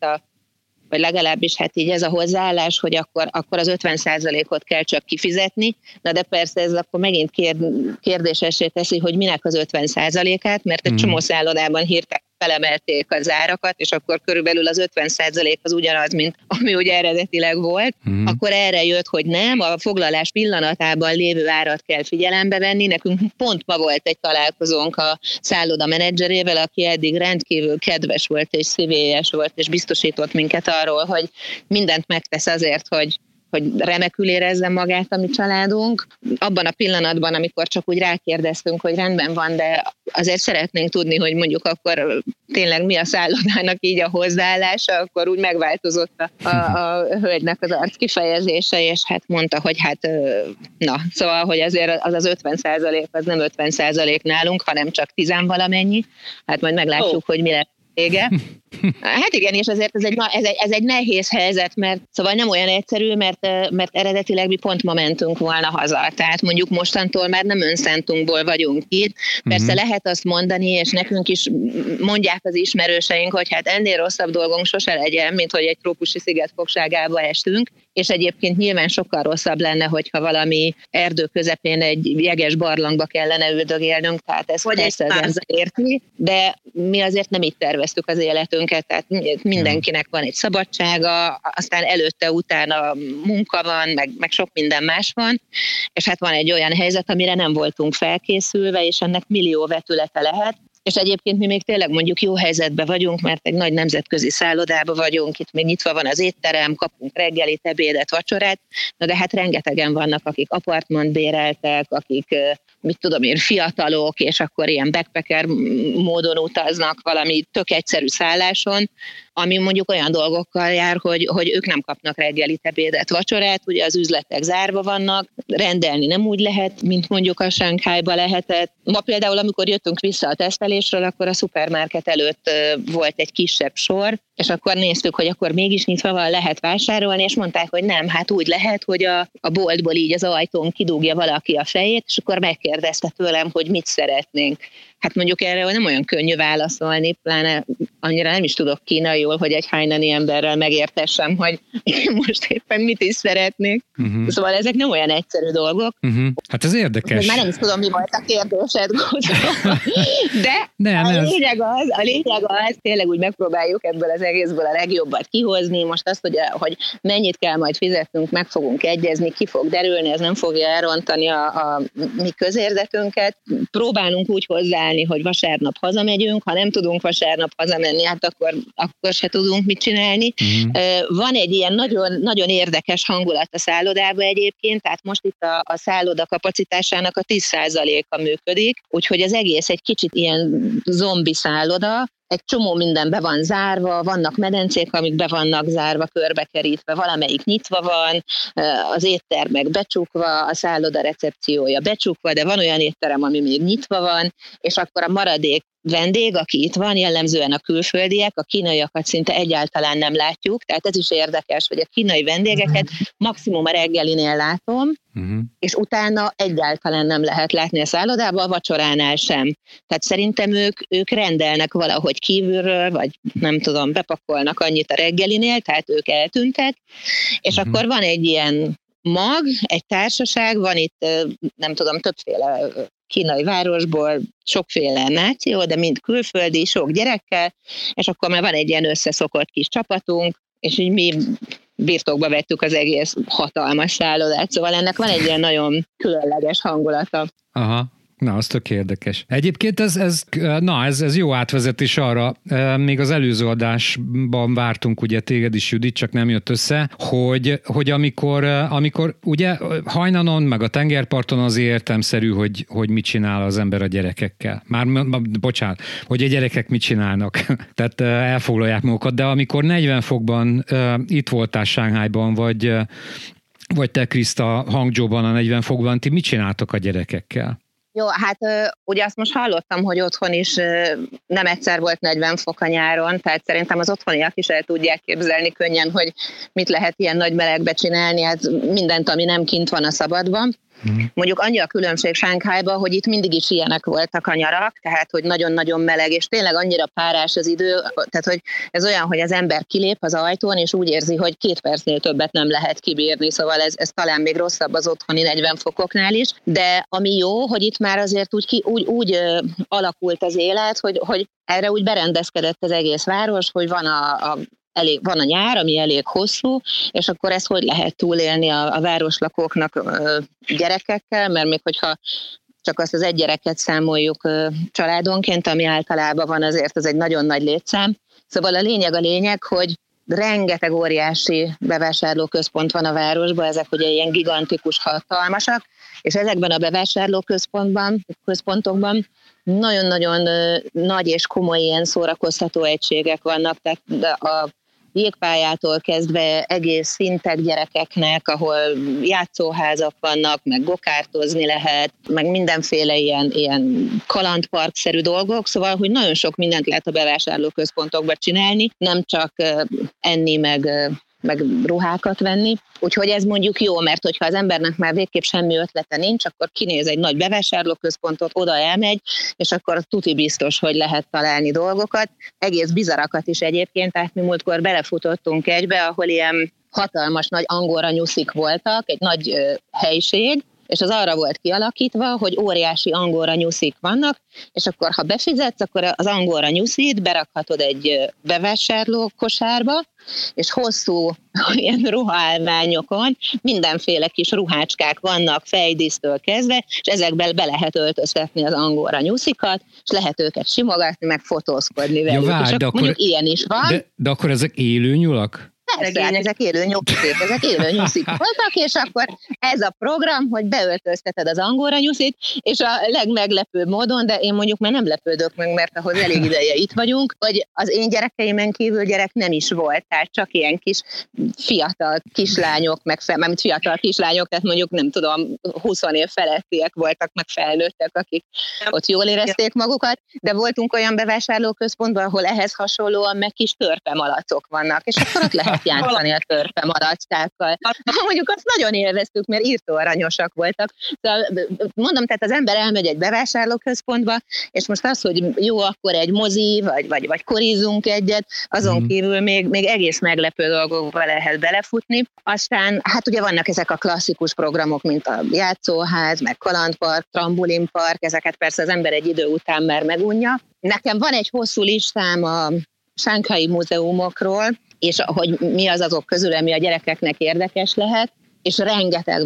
vagy legalábbis hát így ez a hozzáállás, hogy akkor az 50%-ot kell csak kifizetni, na de persze ez akkor megint kérdésessé teszi, hogy minek az 50%-át, mert egy csomó szállodában hirtelen felemelték az árakat, és akkor körülbelül az 50% az ugyanaz, mint ami ugye eredetileg volt, akkor erre jött, hogy nem, a foglalás pillanatában lévő árat kell figyelembe venni. Nekünk pont ma volt egy találkozónk a szálloda menedzserével, aki eddig rendkívül kedves volt és szívélyes volt, és biztosított minket arról, hogy mindent megtesz azért, hogy remekül érezze magát a mi családunk. Abban a pillanatban, amikor csak úgy rákérdeztünk, hogy rendben van, de azért szeretnénk tudni, hogy mondjuk akkor tényleg mi a szállodának így a hozzáállása, akkor úgy megváltozott a hölgynek az arc kifejezése, és hát mondta, hogy hát na, szóval, hogy azért az 50% az nem 50% nálunk, hanem csak 10 valamennyi. Hát majd meglátjuk, hogy mi lesz. Igen. Hát igen, és azért ez egy nehéz helyzet, mert szóval nem olyan egyszerű, mert eredetileg mi pont ma mentünk volna haza. Tehát mondjuk mostantól már nem önszántunkból vagyunk itt. Persze lehet azt mondani, és nekünk is mondják az ismerőseink, hogy hát ennél rosszabb dolgunk sose legyen, mint hogy egy trópusi sziget fogságába estünk, és egyébként nyilván sokkal rosszabb lenne, hogyha valami erdő közepén egy jeges barlangba kellene üldögélnünk, tehát ezt persze az ember érti, de mi azért nem így terveztük az életünket, tehát mindenkinek van egy szabadsága, aztán előtte-utána munka van, meg sok minden más van, és hát van egy olyan helyzet, amire nem voltunk felkészülve, és ennek millió vetülete lehet. És egyébként mi még tényleg mondjuk jó helyzetben vagyunk, mert egy nagy nemzetközi szállodában vagyunk, itt még nyitva van az étterem, kapunk reggelit, ebédet, vacsorát, na de hát rengetegen vannak, akik apartmant béreltek, akik, mit tudom én, fiatalok, és akkor ilyen backpacker módon utaznak valami tök egyszerű szálláson, ami mondjuk olyan dolgokkal jár, hogy ők nem kapnak reggelit, ebédet, vacsorát, ugye az üzletek zárva vannak, rendelni nem úgy lehet, mint mondjuk a Shanghaiba lehetett. Ma például, amikor jöttünk vissza a tesztelésről, akkor a szupermarket előtt volt egy kisebb sor, és akkor néztük, hogy akkor mégis nyitva van, lehet vásárolni, és mondták, hogy nem, hát úgy lehet, hogy a boltból így az ajtón kidugja valaki a fejét, és akkor megkérdezte tőlem, hogy mit szeretnénk. Hát mondjuk erre nem olyan könnyű válaszolni, pláne annyira nem is tudok kínaiul, hogy egy hainani emberrel megértessem, hogy most éppen mit is szeretnék. Szóval ezek nem olyan egyszerű dolgok. Hát ez érdekes. Már nem is tudom, mi volt a kérdésed, gondolom. De a lényeg az, tényleg úgy megpróbáljuk ebből az egészből a legjobbat kihozni. Most azt, hogy mennyit kell majd fizetnünk, meg fogunk egyezni, ki fog derülni, ez nem fogja elrontani a mi közérzetünket. Próbálunk úgy hozzá, hogy vasárnap hazamegyünk, ha nem tudunk vasárnap hazamenni, hát akkor se tudunk mit csinálni. Van egy ilyen nagyon, nagyon érdekes hangulat a szállodában egyébként, tehát most itt a szálloda kapacitásának a 10%-a működik, úgyhogy az egész egy kicsit ilyen zombi szálloda, egy csomó minden be van zárva, vannak medencék, amik be vannak zárva, körbekerítve, valamelyik nyitva van, az éttermek becsukva, a szálloda recepciója becsukva, de van olyan étterem, ami még nyitva van, és akkor a maradék vendég, aki itt van, jellemzően a külföldiek, a kínaiakat szinte egyáltalán nem látjuk, tehát ez is érdekes, hogy a kínai vendégeket maximum a reggelinél látom, és utána egyáltalán nem lehet látni a szállodában, a vacsoránál sem. Tehát szerintem ők rendelnek valahogy kívülről, vagy nem tudom, bepakolnak annyit a reggelinél, tehát ők eltűntek, és akkor van egy ilyen mag, egy társaság, van itt, nem tudom, többféle kínai városból, sokféle náció, de mind külföldi, sok gyerekkel, és akkor már van egy ilyen összeszokott kis csapatunk, és így mi birtokba vettük az egész hatalmas szállodát, szóval ennek van egy ilyen nagyon különleges hangulata. Aha. Na, az tök érdekes. Egyébként ez jó átvezetés arra, még az előző adásban vártunk ugye téged is, Judit, csak nem jött össze, hogy amikor ugye Hainanon, meg a tengerparton azért értelmszerű, hogy mit csinál az ember a gyerekekkel. Hogy a gyerekek mit csinálnak. Tehát elfoglalják magukat, de amikor 40 fokban itt voltál Shanghaiban, vagy te, Kriszta, Hangzhouban a 40 fokban, ti mit csináltok a gyerekekkel? Jó, hát ugye azt most hallottam, hogy otthon is nem egyszer volt 40 fok a nyáron, tehát szerintem az otthoniak is el tudják képzelni könnyen, hogy mit lehet ilyen nagy melegbe csinálni, hát mindent, ami nem kint van a szabadban. Mondjuk annyi a különbség Shanghaiban, hogy itt mindig is ilyenek voltak a nyarak, tehát hogy nagyon-nagyon meleg, és tényleg annyira párás az idő, tehát hogy ez olyan, hogy az ember kilép az ajtón, és úgy érzi, hogy 2 percnél többet nem lehet kibírni, szóval ez talán még rosszabb az otthoni 40 fokoknál is, de ami jó, hogy itt már azért úgy alakult az élet, hogy erre úgy berendezkedett az egész város, hogy van van a nyár, ami elég hosszú, és akkor ezt hogy lehet túlélni a városlakóknak gyerekekkel, mert még hogyha csak azt az egy gyereket számoljuk családonként, ami általában van, azért az egy nagyon nagy létszám. Szóval a lényeg, hogy rengeteg óriási bevásárlóközpont van a városban, ezek ugye ilyen gigantikus, hatalmasak, és ezekben a bevásárlóközpontokban nagyon-nagyon nagy és komoly ilyen szórakoztató egységek vannak, tehát a jégpályától kezdve egész szintek gyerekeknek, ahol játszóházak vannak, meg gokártozni lehet, meg mindenféle ilyen kalandparkszerű dolgok, szóval, hogy nagyon sok mindent lehet a bevásárlóközpontokban csinálni, nem csak enni, meg ruhákat venni. Úgyhogy ez mondjuk jó, mert hogyha az embernek már végképp semmi ötlete nincs, akkor kinéz egy nagy bevásárlóközpontot, oda elmegy, és akkor tuti biztos, hogy lehet találni dolgokat. Egész bizarakat is egyébként, tehát mi múltkor belefutottunk egybe, ahol ilyen hatalmas nagy angora nyuszik voltak, egy nagy helyiség, és az arra volt kialakítva, hogy óriási angolra nyuszik vannak, és akkor ha befizetsz, akkor az angolra nyuszit berakhatod egy bevásárló kosárba, és hosszú ilyen ruhaállványokon mindenféle kis ruhácskák vannak fejdísztől kezdve, és ezekben be lehet öltöztetni az angolra nyuszikat, és lehet őket simogatni, meg fotózkodni velük. Ja, és mondjuk ilyen is van. De akkor ezek élő nyulak? Persze, ezek élő nyuszik voltak, és akkor ez a program, hogy beöltözteted az angolra nyuszit, és a legmeglepőbb módon, de én mondjuk már nem lepődök meg, mert ahhoz elég ideje itt vagyunk, hogy az én gyerekeimen kívül gyerek nem is volt, tehát csak ilyen kis fiatal kislányok, tehát mondjuk nem tudom, 20 év felettiek voltak, meg felnőttek, akik ott jól érezték magukat, de voltunk olyan bevásárlóközpontban, ahol ehhez hasonlóan meg kis törpemalacok vannak, és akkor ott lehet játszani a törpe malacsákkal. Mondjuk azt nagyon élveztük, mert írtó aranyosak voltak. Szóval, mondom, tehát az ember elmegy egy bevásárlóközpontba, és most az, hogy jó, akkor egy mozi, vagy korizunk egyet, azon kívül még egész meglepő dolgokba lehet belefutni. Aztán, hát ugye vannak ezek a klasszikus programok, mint a játszóház, meg kalandpark, trambulinpark, ezeket persze az ember egy idő után már megunja. Nekem van egy hosszú listám a shanghai múzeumokról, és hogy mi az azok közül, ami a gyerekeknek érdekes lehet, és rengeteg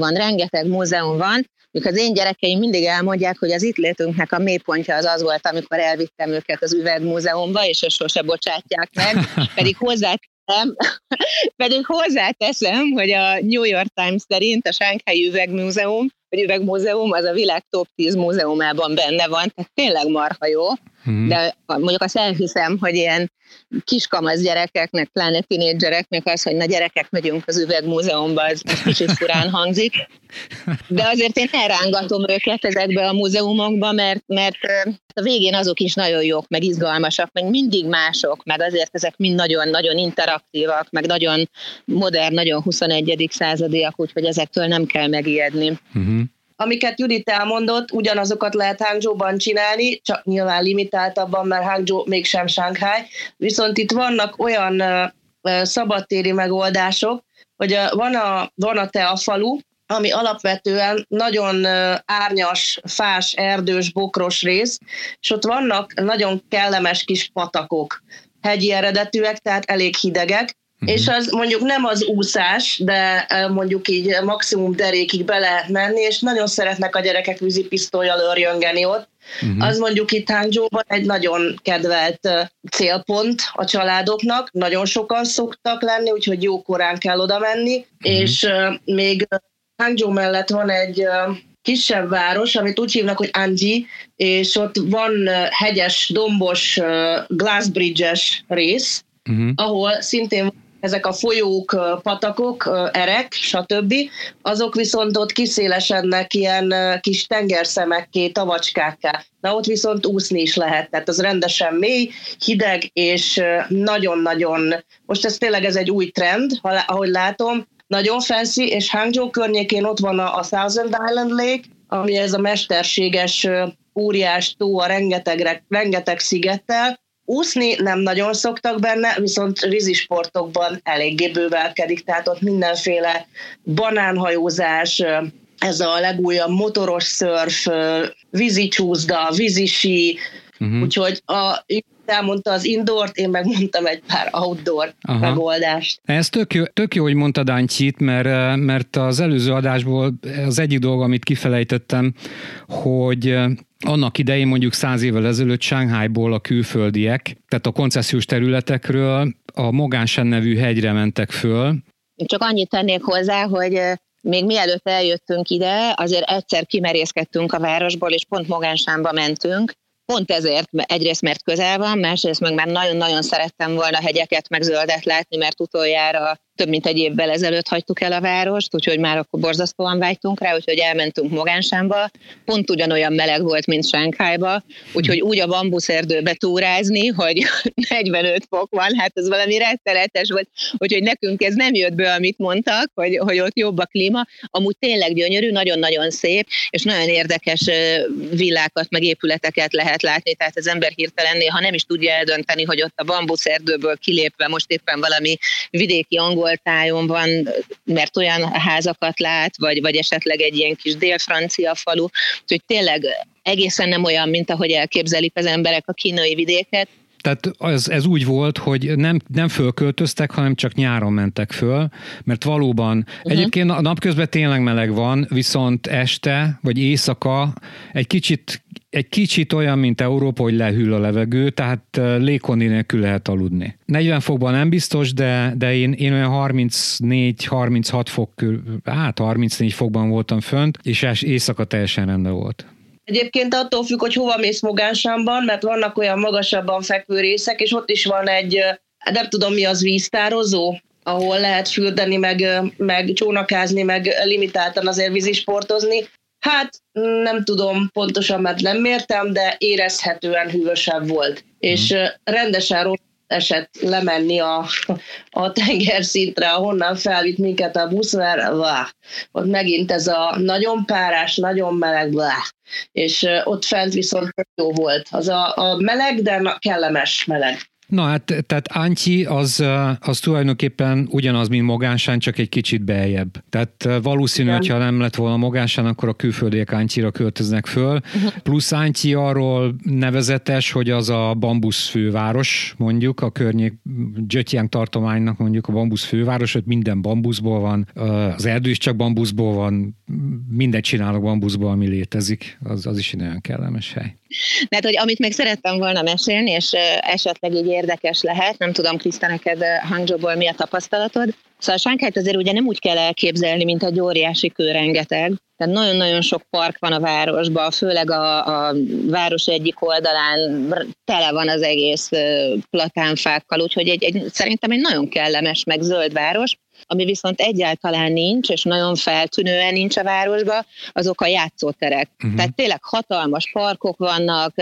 múzeum van, mikor az én gyerekeim mindig elmondják, hogy az itt létünknek a mélypontja az volt, amikor elvittem őket az üvegmúzeumba, és ezt sose bocsátják meg, pedig hozzáteszem, hogy a New York Times szerint a Shanghai üvegmúzeum az a világ top 10 múzeumában benne van, tehát tényleg marha jó, de mondjuk azt elhiszem, hogy ilyen kiskamasz gyerekeknek, pláne tínédzsereknek az, hogy na gyerekek, megyünk az üvegmúzeumba, az kicsit furán hangzik, de azért én elrángatom őket ezekbe a múzeumokba, mert a végén azok is nagyon jók, meg izgalmasak, meg mindig mások, meg azért ezek mind nagyon-nagyon interaktívak, meg nagyon modern, nagyon 21. századiak, úgyhogy ezektől nem kell megijedni. Amiket Judit elmondott, ugyanazokat lehet Hangzhouban csinálni, csak nyilván limitáltabban, mert Hangzhou mégsem Shanghai, viszont itt vannak olyan szabadtéri megoldások, hogy van a Tea falu, ami alapvetően nagyon árnyas, fás, erdős, bokros rész, és ott vannak nagyon kellemes kis patakok, hegyi eredetűek, tehát elég hidegek, Uh-huh. És az mondjuk nem az úszás, de mondjuk így maximum derékig be lehet menni, és nagyon szeretnek a gyerekek vízipisztollyal örjöngeni ott. Uh-huh. Az mondjuk itt Hangzhouban egy nagyon kedvelt célpont a családoknak, nagyon sokan szoktak lenni, úgyhogy jókorán kell oda menni, uh-huh. És még Hangzhou mellett van egy kisebb város, amit úgy hívnak, hogy Anji, és ott van hegyes, dombos, glassbridge-es rész, uh-huh. ahol szintén ezek a folyók, patakok, erek, stb. Azok viszont ott kiszélesednek ilyen kis tengerszemekké, tavacskákká. Na ott viszont úszni is lehet, tehát az rendesen mély, hideg, és nagyon-nagyon, most ez tényleg ez egy új trend, ahogy látom, nagyon fancy, és Hangzhou környékén ott van a Thousand Island Lake, ami ez a mesterséges óriás tó a rengeteg szigettel. Úszni nem nagyon szoktak benne, viszont vízisportokban eléggé bővelkedik, tehát ott mindenféle banánhajózás, ez a legújabb motoros szörf, vízicsúszda, vízisí, uh-huh. úgyhogy elmondta az indoort, én megmondtam egy pár outdoor megoldást. Ez tök jó, hogy mondtad Anjit, mert az előző adásból az egyik dolog, amit kifelejtettem, hogy annak idején mondjuk 100 évvel ezelőtt Shanghaiból a külföldiek, tehát a koncesziós területekről a Moganshan nevű hegyre mentek föl. Csak annyit tennék hozzá, hogy még mielőtt eljöttünk ide, azért egyszer kimerészkedtünk a városból, és pont Moganshanba mentünk. Pont ezért, egyrészt mert közel van, másrészt meg már nagyon-nagyon szerettem volna hegyeket, meg zöldet látni, mert utoljára több mint egy évvel ezelőtt hagytuk el a várost, úgyhogy már akkor borzasztóan vágytunk rá, úgyhogy elmentünk Moganshanba. Pont ugyanolyan meleg volt, mint Shanghaiba, úgyhogy úgy a bambuszerdőbe túrázni, hogy 45 fok van, hát ez valami rettenetes volt, úgyhogy nekünk ez nem jött be, amit mondtak, hogy ott jobb a klíma. Amúgy tényleg gyönyörű, nagyon-nagyon szép, és nagyon érdekes villákat, meg épületeket lehet látni, tehát az ember hirtelen néha nem is tudja eldönteni, hogy ott a bambuszerdőből kilépve most éppen valami vidéki angol tájon van, mert olyan házakat lát, vagy esetleg egy ilyen kis dél-francia falu, úgyhogy tényleg egészen nem olyan, mint ahogy elképzelik az emberek a kínai vidéket. Tehát ez úgy volt, hogy nem fölköltöztek, hanem csak nyáron mentek föl, mert valóban egyébként a napközben tényleg meleg van, viszont este vagy éjszaka egy kicsit olyan, mint Európa, hogy lehűl a levegő, tehát légkondi nélkül lehet aludni. 40 fokban nem biztos, de én olyan 34-36 fok körül, 34 fokban voltam fönt, és éjszaka teljesen rendben volt. Egyébként attól függ, hogy hova mész Moganshanban, mert vannak olyan magasabban fekvő részek, és ott is van egy, nem tudom mi az, víztározó, ahol lehet fürdeni, meg csónakázni, meg limitáltan azért vízisportozni. Hát nem tudom pontosan, mert nem mértem, de érezhetően hűvösebb volt. És rendesen rossz esett lemenni a tengerszintre, ahonnan felvitt minket a busz, mert ott megint ez a nagyon párás, nagyon meleg, és ott fent viszont jó volt. Az a meleg, de kellemes meleg. Na hát, tehát Anji az tulajdonképpen ugyanaz, mint Moganshan, csak egy kicsit beljebb. Tehát valószínű, hogy ha nem lett volna Moganshan, akkor a külföldiek Anjira költöznek föl. Plusz Anji arról nevezetes, hogy az a bambusz főváros, mondjuk a környék Zhejiang tartománynak mondjuk a bambusz főváros, hogy minden bambuszból van, az erdő is csak bambuszból van, mindent csinálok bambuszból, ami létezik. Az is egy nagyon kellemes hely. Mert hogy amit még szerettem volna mesélni, és esetleg így érdekes lehet, nem tudom, Kriszta, neked Hangzhouból mi a tapasztalatod? Szóval Shanghait azért ugye nem úgy kell elképzelni, mint egy óriási kőrengeteg. Tehát nagyon-nagyon sok park van a városban, főleg a város egyik oldalán tele van az egész platánfákkal, úgyhogy szerintem egy nagyon kellemes, meg zöld város. Ami viszont egyáltalán nincs, és nagyon feltűnően nincs a városban, azok a játszóterek. Uh-huh. Tehát tényleg hatalmas parkok vannak,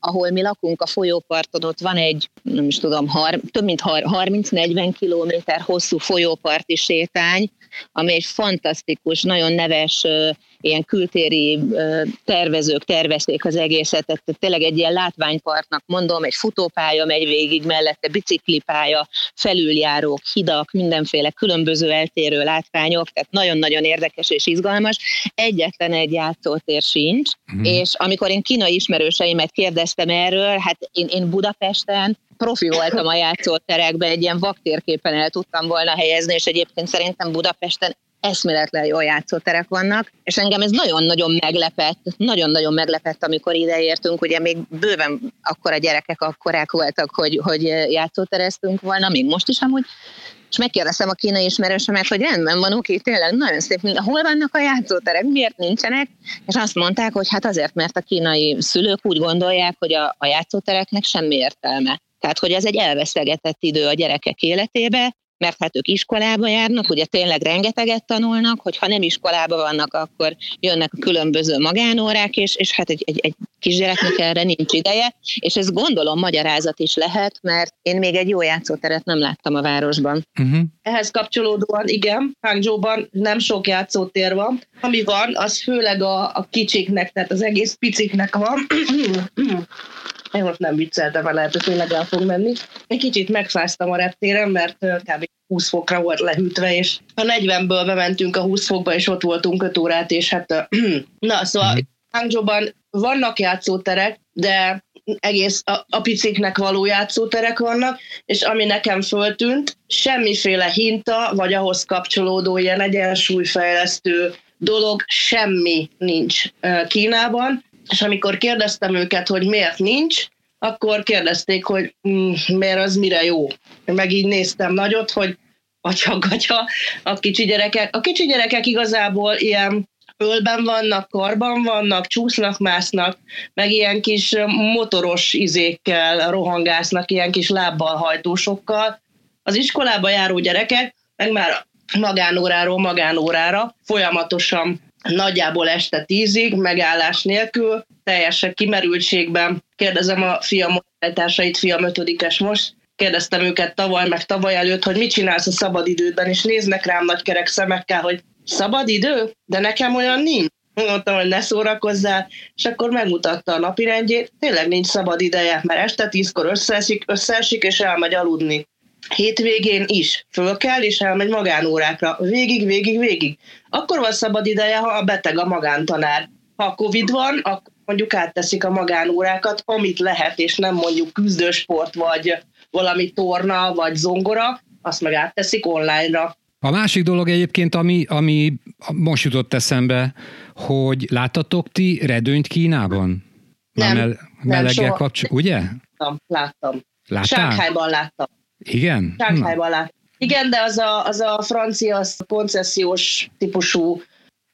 ahol mi lakunk a folyóparton, ott van egy, nem is tudom, több mint 30-40 kilométer hosszú folyóparti sétány, ami egy fantasztikus, nagyon neves, ilyen kültéri tervezők tervezték az egészet, tehát tényleg egy ilyen látványpartnak mondom, egy futópálya megy végig, mellette biciklipálya, felüljárók, hidak, mindenféle különböző eltérő látványok, tehát nagyon-nagyon érdekes és izgalmas. Egyetlen egy játszótér sincs, és amikor én kínai ismerőseimet kérdeztem erről, hát én Budapesten profi voltam a játszóterekben, egy ilyen vaktérképen el tudtam volna helyezni, és egyébként szerintem Budapesten eszméletlen jó játszóterek vannak, és engem ez nagyon-nagyon meglepett, amikor ideértünk, ugye még bőven akkor a gyerekek akkorák voltak, hogy játszótereztünk volna, még most is amúgy, és megkérdeztem a kínai ismerősömet, hogy rendben van, oké, tényleg nagyon szép, hol vannak a játszóterek, miért nincsenek, és azt mondták, hogy hát azért, mert a kínai szülők úgy gondolják, hogy a játszótereknek semmi értelme. Tehát, hogy ez egy elvesztegetett idő a gyerekek életébe, mert hát ők iskolába járnak, ugye tényleg rengeteget tanulnak, hogy ha nem iskolába vannak, akkor jönnek a különböző magánórák, és hát egy kisgyereknek erre nincs ideje, és ez gondolom magyarázat is lehet, mert én még egy jó játszóteret nem láttam a városban. Uh-huh. Ehhez kapcsolódóan igen, Hangzhouban nem sok játszótér van. Ami van, az főleg a kicsiknek, tehát az egész piciknek van. Én most nem vicceltem, mert lehet, hogy tényleg el fog menni. Egy kicsit megfáztam a reptéren, mert kb. 20 fokra volt lehűtve, és a 40-ből bementünk a 20 fokba, és ott voltunk 5 órát, és hát... Na, szóval Hangzhouban vannak játszóterek, de egész a piciknek való játszóterek vannak, és ami nekem föltűnt, semmiféle hinta, vagy ahhoz kapcsolódó ilyen egyensúlyfejlesztő dolog, semmi nincs Kínában. És amikor kérdeztem őket, hogy miért nincs, akkor kérdezték, hogy miért az mire jó. Meg így néztem nagyot, hogy atya-gatya a kicsi gyerekek. A kicsi gyerekek igazából ilyen ölben vannak, karban vannak, csúsznak, másznak, meg ilyen kis motoros izékkel rohangásznak, ilyen kis lábbal hajtósokkal. Az iskolába járó gyerekek meg már magánóráról magánórára folyamatosan nagyjából este 10-ig, megállás nélkül, teljesen kimerültségben. Kérdezem a fiam osztálytársait, fiam 5-es most, kérdeztem őket tavaly, meg tavaly előtt, hogy mit csinálsz a szabadidődben, és néznek rám nagy kerek szemekkel, hogy szabadidő? De nekem olyan nincs. Mondtam, hogy ne szórakozzál, és akkor megmutatta a napirendjét, tényleg nincs szabad ideje, mert este 10-kor összeesik, és elmegy aludni. Hétvégén is föl kell, és elmegy magánórákra. Végig. Akkor van szabad ideje, ha a beteg a magántanár. Ha a Covid van, akkor mondjuk átteszik a magánórákat, amit lehet, és nem mondjuk küzdősport, vagy valami torna, vagy zongora, azt meg átteszik online-ra. A másik dolog egyébként, ami most jutott eszembe, hogy láttatok ti redőnyt Kínában? Nem, nem kapcsolatban, ugye? Láttam. Shanghaiban láttam. Igen? Shanghaiban láttam. Igen, de az a francia koncesziós típusú,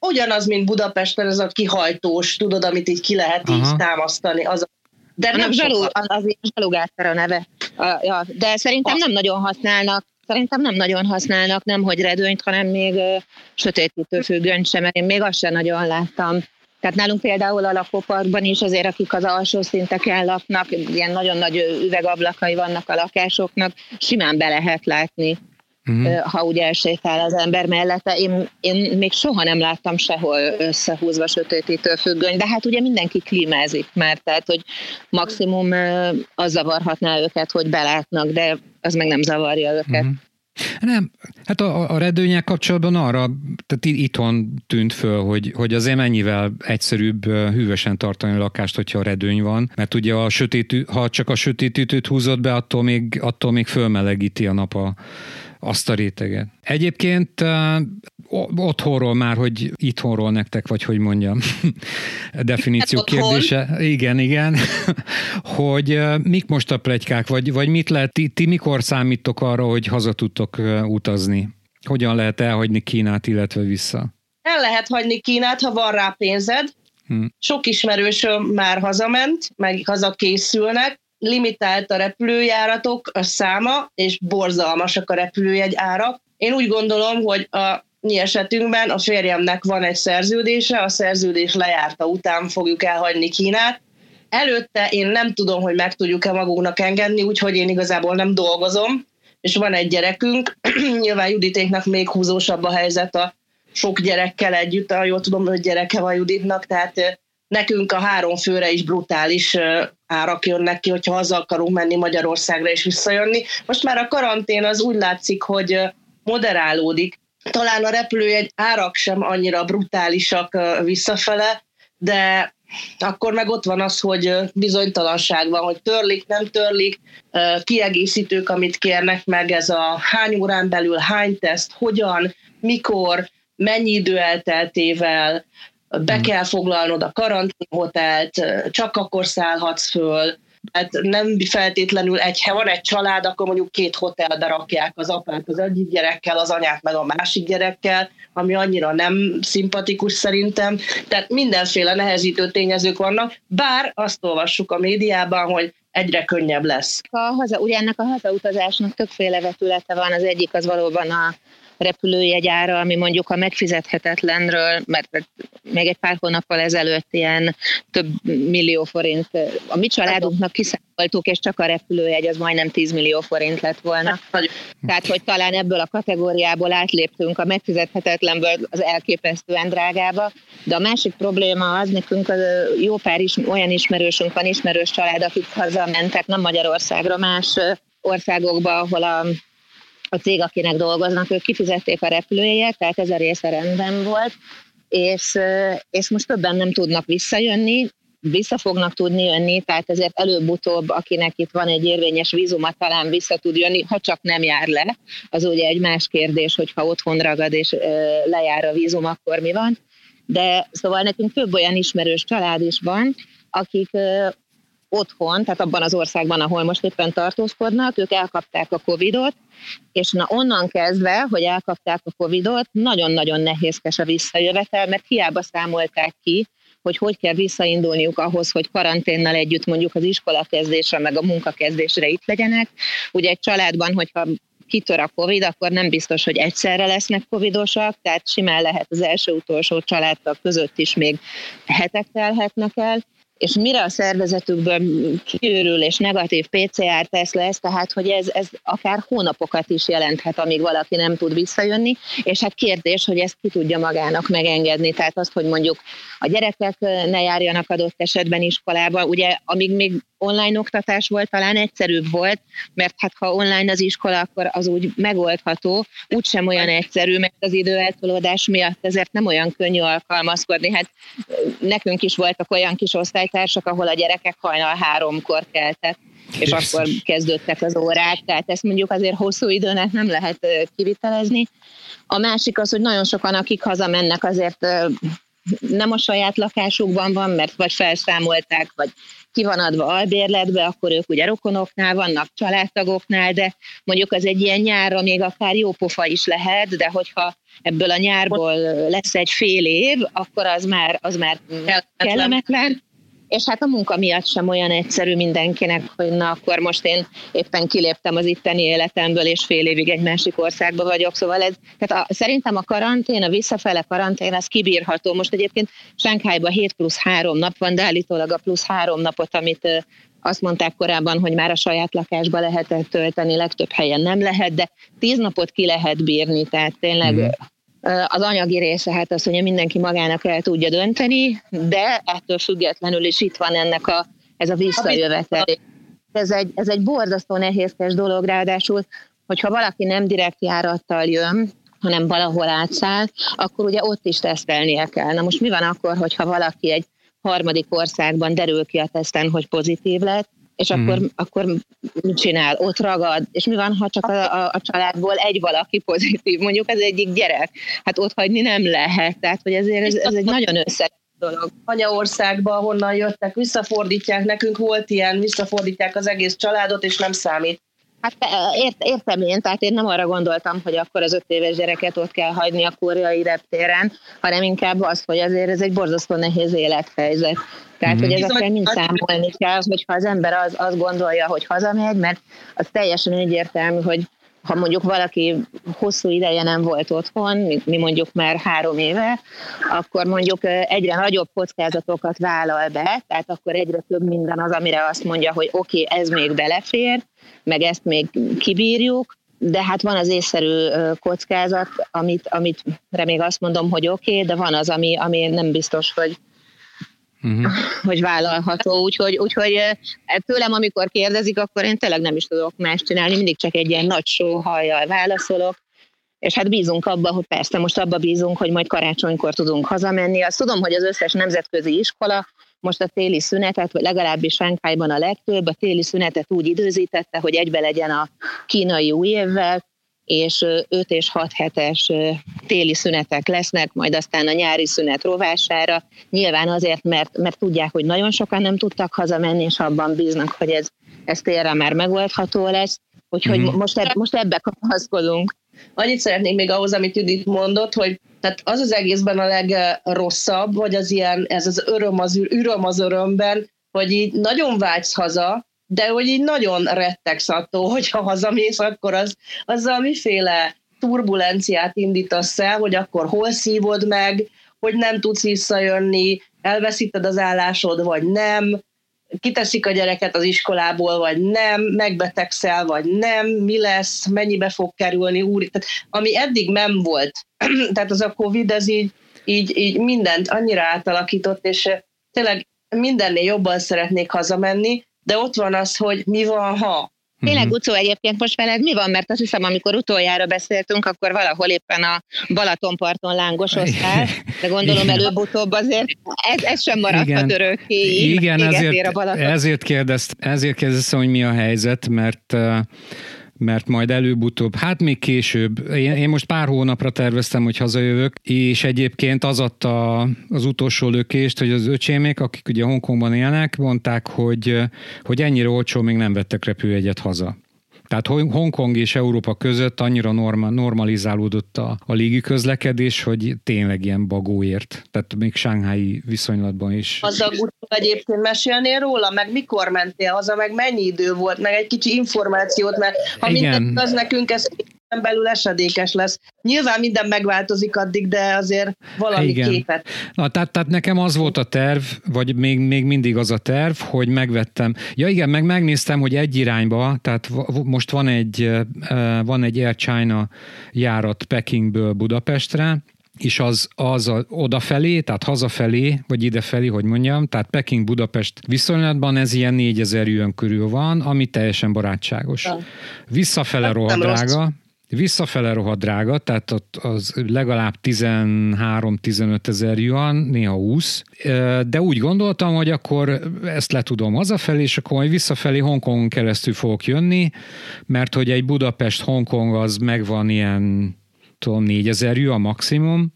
ugyanaz, mint Budapesten, ez a kihajtós, tudod, amit így ki lehet így támasztani. De nem zsalugásra a neve. De szerintem nem nagyon használnak nemhogy redőnyt, hanem még sötétítő függönyt sem, mert én még azt sem nagyon láttam. Tehát nálunk például a lakóparkban is azért, akik az alsó szinteken laknak, ilyen nagyon nagy üvegablakai vannak a lakásoknak, simán be lehet látni, ha úgy elsétál az ember mellette. Én még soha nem láttam sehol összehúzva sötétítő függöny, de hát ugye mindenki klímázik már, tehát hogy maximum az zavarhatná őket, hogy belátnak, de az meg nem zavarja őket. Nem, hát a redőnnyel kapcsolatban arra, tehát itthon tűnt föl, hogy azért mennyivel egyszerűbb hűvösen tartani a lakást, hogyha redőny van, mert ugye ha csak a sötétítőt húzod be, attól még fölmelegíti a nap azt a réteget. Egyébként otthonról már, hogy itthonról nektek, vagy hogy mondjam, definíció kérdése. Igen, hogy mik most a pletykák, vagy mit lehet, ti mikor számítok arra, hogy haza tudtok utazni? Hogyan lehet elhagyni Kínát, illetve vissza? El lehet hagyni Kínát, ha van rá pénzed. Sok ismerősöm már hazament, meg hazakészülnek. Limitált a repülőjáratok, a száma, és borzalmasak a repülőjegy árak. Én úgy gondolom, hogy a mi esetünkben a férjemnek van egy szerződése, a szerződés lejárta után fogjuk elhagyni Kínát. Előtte én nem tudom, hogy meg tudjuk-e magunknak engedni, úgyhogy én igazából nem dolgozom, és van egy gyerekünk. Nyilván Juditéknak még húzósabb a helyzet a sok gyerekkel együtt, ahogy jól tudom, 5 gyereke van Juditnak, tehát nekünk a 3 főre is brutális árak jönnek ki, hogyha haza akarunk menni Magyarországra és visszajönni. Most már a karantén az úgy látszik, hogy moderálódik. Talán a repülőjegy árak sem annyira brutálisak visszafele, de akkor meg ott van az, hogy bizonytalanság van, hogy törlik, nem törlik, kiegészítők, amit kérnek meg, ez a hány órán belül, hány teszt, hogyan, mikor, mennyi idő elteltével, be kell foglalnod a karanténhotelt, csak akkor szállhatsz föl. Hát nem feltétlenül ha van egy család, akkor mondjuk 2 hotelbe rakják az apát az egyik gyerekkel, az anyát meg a másik gyerekkel, ami annyira nem szimpatikus szerintem. Tehát mindenféle nehezítő tényezők vannak, bár azt olvassuk a médiában, hogy egyre könnyebb lesz. Ennek a hazautazásnak többféle vetülete van, az egyik az valóban a repülőjegyára, ami mondjuk a megfizethetetlenről, mert még egy pár hónappal ezelőtt ilyen több millió forint. A mi családunknak kiszámoltuk, és csak a repülőjegy az majdnem 10 millió forint lett volna. Tehát, hogy talán ebből a kategóriából átléptünk a megfizethetetlenből az elképesztően drágába, de a másik probléma az, nekünk az jó pár olyan ismerősünk van, ismerős család, akik hazamentek, nem Magyarországra, más országokba, ahol a cég, akinek dolgoznak, ők kifizették a repülőjegyet, tehát ez a része rendben volt, és most többen nem tudnak visszajönni, vissza fognak tudni jönni, tehát ezért előbb-utóbb, akinek itt van egy érvényes vízuma, talán vissza tud jönni, ha csak nem jár le. Az ugye egy más kérdés, hogy ha otthon ragad és lejár a vízum, akkor mi van. De szóval nekünk több olyan ismerős család is van, akik otthon, tehát abban az országban, ahol most éppen tartózkodnak, ők elkapták a COVID-ot, és onnan kezdve, hogy elkapták a COVID-ot, nagyon-nagyon nehézkes a visszajövetel, mert hiába számolták ki, hogy kell visszaindulniuk ahhoz, hogy karanténnal együtt mondjuk az iskola kezdésre, meg a munkakezdésre itt legyenek. Ugye egy családban, hogyha kitör a COVID, akkor nem biztos, hogy egyszerre lesznek COVID-osak, tehát simán lehet az első-utolsó családtag között is még hetek telhetnek el, és mire a szervezetükből kiürül és negatív PCR-teszt lesz, tehát hogy ez akár hónapokat is jelenthet, amíg valaki nem tud visszajönni, és hát kérdés, hogy ezt ki tudja magának megengedni, tehát azt, hogy mondjuk a gyerekek ne járjanak adott esetben iskolába, ugye amíg még online oktatás volt, talán egyszerűbb volt, mert hát ha online az iskola, akkor az úgy megoldható, úgysem olyan egyszerű, mert az időeltolódás miatt ezért nem olyan könnyű alkalmazkodni. Hát nekünk is voltak olyan kis osztálytársak, ahol a gyerekek hajnal 3-kor keltek, és akkor kezdődtek az órák, tehát ezt mondjuk azért hosszú időnek nem lehet kivitelezni. A másik az, hogy nagyon sokan, akik hazamennek, azért nem a saját lakásukban van, mert vagy felszámolták, vagy ki van adva albérletbe, akkor ők ugye rokonoknál vannak, családtagoknál, de mondjuk az egy ilyen nyárra még akár jó pofa is lehet, de hogyha ebből a nyárból lesz egy fél év, akkor az már kellemetlen. És hát a munka miatt sem olyan egyszerű mindenkinek, hogy na akkor most én éppen kiléptem az itteni életemből, és fél évig egy másik országban vagyok. Szóval szerintem a karantén, a visszafele karantén, az kibírható. Most egyébként Shanghaiban 7 plusz 3 nap van, de állítólag a plusz 3 napot, amit azt mondták korábban, hogy már a saját lakásba lehetett tölteni, legtöbb helyen nem lehet, de 10 napot ki lehet bírni, tehát tényleg... Az anyagi része, hát az, hogy mindenki magának el tudja dönteni, de ettől függetlenül is itt van ennek ez a visszajövetel. Ez egy borzasztó nehézkes dolog, ráadásul, hogyha valaki nem direkt járattal jön, hanem valahol átszáll, akkor ugye ott is tesztelnie kell. Na most mi van akkor, hogyha valaki egy harmadik országban derül ki a teszten, hogy pozitív lett, és akkor mit csinál? Ott ragad. És mi van, ha csak a családból egy valaki pozitív, mondjuk az egyik gyerek? Hát ott hagyni nem lehet. Tehát, hogy ezért ez egy nagyon összetett dolog. Anyaországba, honnan jöttek, visszafordítják, nekünk volt ilyen, visszafordítják az egész családot, és nem számít. Hát értem én, tehát én nem arra gondoltam, hogy akkor az 5 éves gyereket ott kell hagyni a koreai reptéren, hanem inkább az, hogy azért ez egy borzasztó nehéz élethelyzet. Tehát, hogy ezekkel mind számolni kell, hogyha az ember azt gondolja, hogy hazamegy, mert az teljesen egyértelmű, hogy ha mondjuk valaki hosszú ideje nem volt otthon, mi mondjuk már 3 éve, akkor mondjuk egyre nagyobb kockázatokat vállal be, tehát akkor egyre több minden az, amire azt mondja, hogy oké, ez még belefér, meg ezt még kibírjuk, de hát van az észszerű kockázat, amit még azt mondom, hogy oké, de van az, ami nem biztos, hogy vállalható. Úgyhogy tőlem, amikor kérdezik, akkor én tényleg nem is tudok mást csinálni, mindig csak egy ilyen nagy sóhajjal válaszolok, és hát bízunk abba, hogy persze most abba bízunk, hogy majd karácsonykor tudunk hazamenni. Azt tudom, hogy az összes nemzetközi iskola most a téli szünetet, vagy legalábbis Shanghaiban a legtöbb, a téli szünetet úgy időzítette, hogy egybe legyen a kínai újévvel, és 5 és 6 hetes téli szünetek lesznek, majd aztán a nyári szünet rovására. Nyilván azért, mert tudják, hogy nagyon sokan nem tudtak hazamenni, és abban bíznak, hogy ez télre már megoldható lesz. Úgyhogy most ebbe kapaszkodunk. Annyit szeretnék még ahhoz, amit Judit mondott, hogy tehát az az egészben a legrosszabb, hogy az ilyen, ez az öröm az üröm az örömben, hogy így nagyon vágysz haza, de hogy így nagyon rettegsz attól, hogyha hazamész, akkor azzal miféle turbulenciát indítasz el, hogy akkor hol szívod meg, hogy nem tudsz visszajönni, elveszíted az állásod, vagy nem, kiteszik a gyereket az iskolából, vagy nem, megbetegszel, vagy nem, mi lesz, mennyibe fog kerülni, tehát ami eddig nem volt. Tehát az a Covid, ez így mindent annyira átalakított, és tényleg mindennél jobban szeretnék hazamenni, de ott van az, hogy mi van, ha. Tényleg, Guczó, egyébként most veled mi van? Mert azt hiszem, amikor utoljára beszéltünk, akkor valahol éppen a Balatonparton lángosoztál, de gondolom előbb-utóbb azért ez sem maradhat örökké. Igen, ezért kérdeztem, hogy mi a helyzet, mert majd előbb-utóbb, hát még később. Én most pár hónapra terveztem, hogy hazajövök, és egyébként az adta az utolsó lökést, hogy az öcsémék, akik ugye Hongkongban élnek, mondták, hogy ennyire olcsó még nem vettek repülőjegyet haza. Tehát Hongkong és Európa között annyira normalizálódott a légiközlekedés, hogy tényleg ilyen bagóért. Tehát még shanghái viszonylatban is. Azzal egyébként mesélnél róla, meg mikor mentél haza, meg mennyi idő volt, meg egy kicsi információt, mert ha mindent az nekünk ez belül esedékes lesz. Nyilván minden megváltozik addig, de azért valami képet. Na, tehát nekem az volt a terv, vagy még mindig az a terv, hogy megvettem. Ja igen, meg megnéztem, hogy egy irányba, tehát most van egy Air China járat Pekingből Budapestre, és az odafelé, tehát hazafelé, vagy idefelé, hogy mondjam, tehát Peking-Budapest viszonylatban ez ilyen 4000 yuan körül van, ami teljesen barátságos. Visszafele rohadt drága. Visszafele rohadt drága, tehát ott az legalább 13-15 ezer yuan, néha 20, de úgy gondoltam, hogy akkor ezt le tudom hazafelé, és akkor majd visszafelé Hongkongon keresztül fogok jönni, mert hogy egy Budapest-Hongkong az megvan ilyen, 4000 yuan maximum.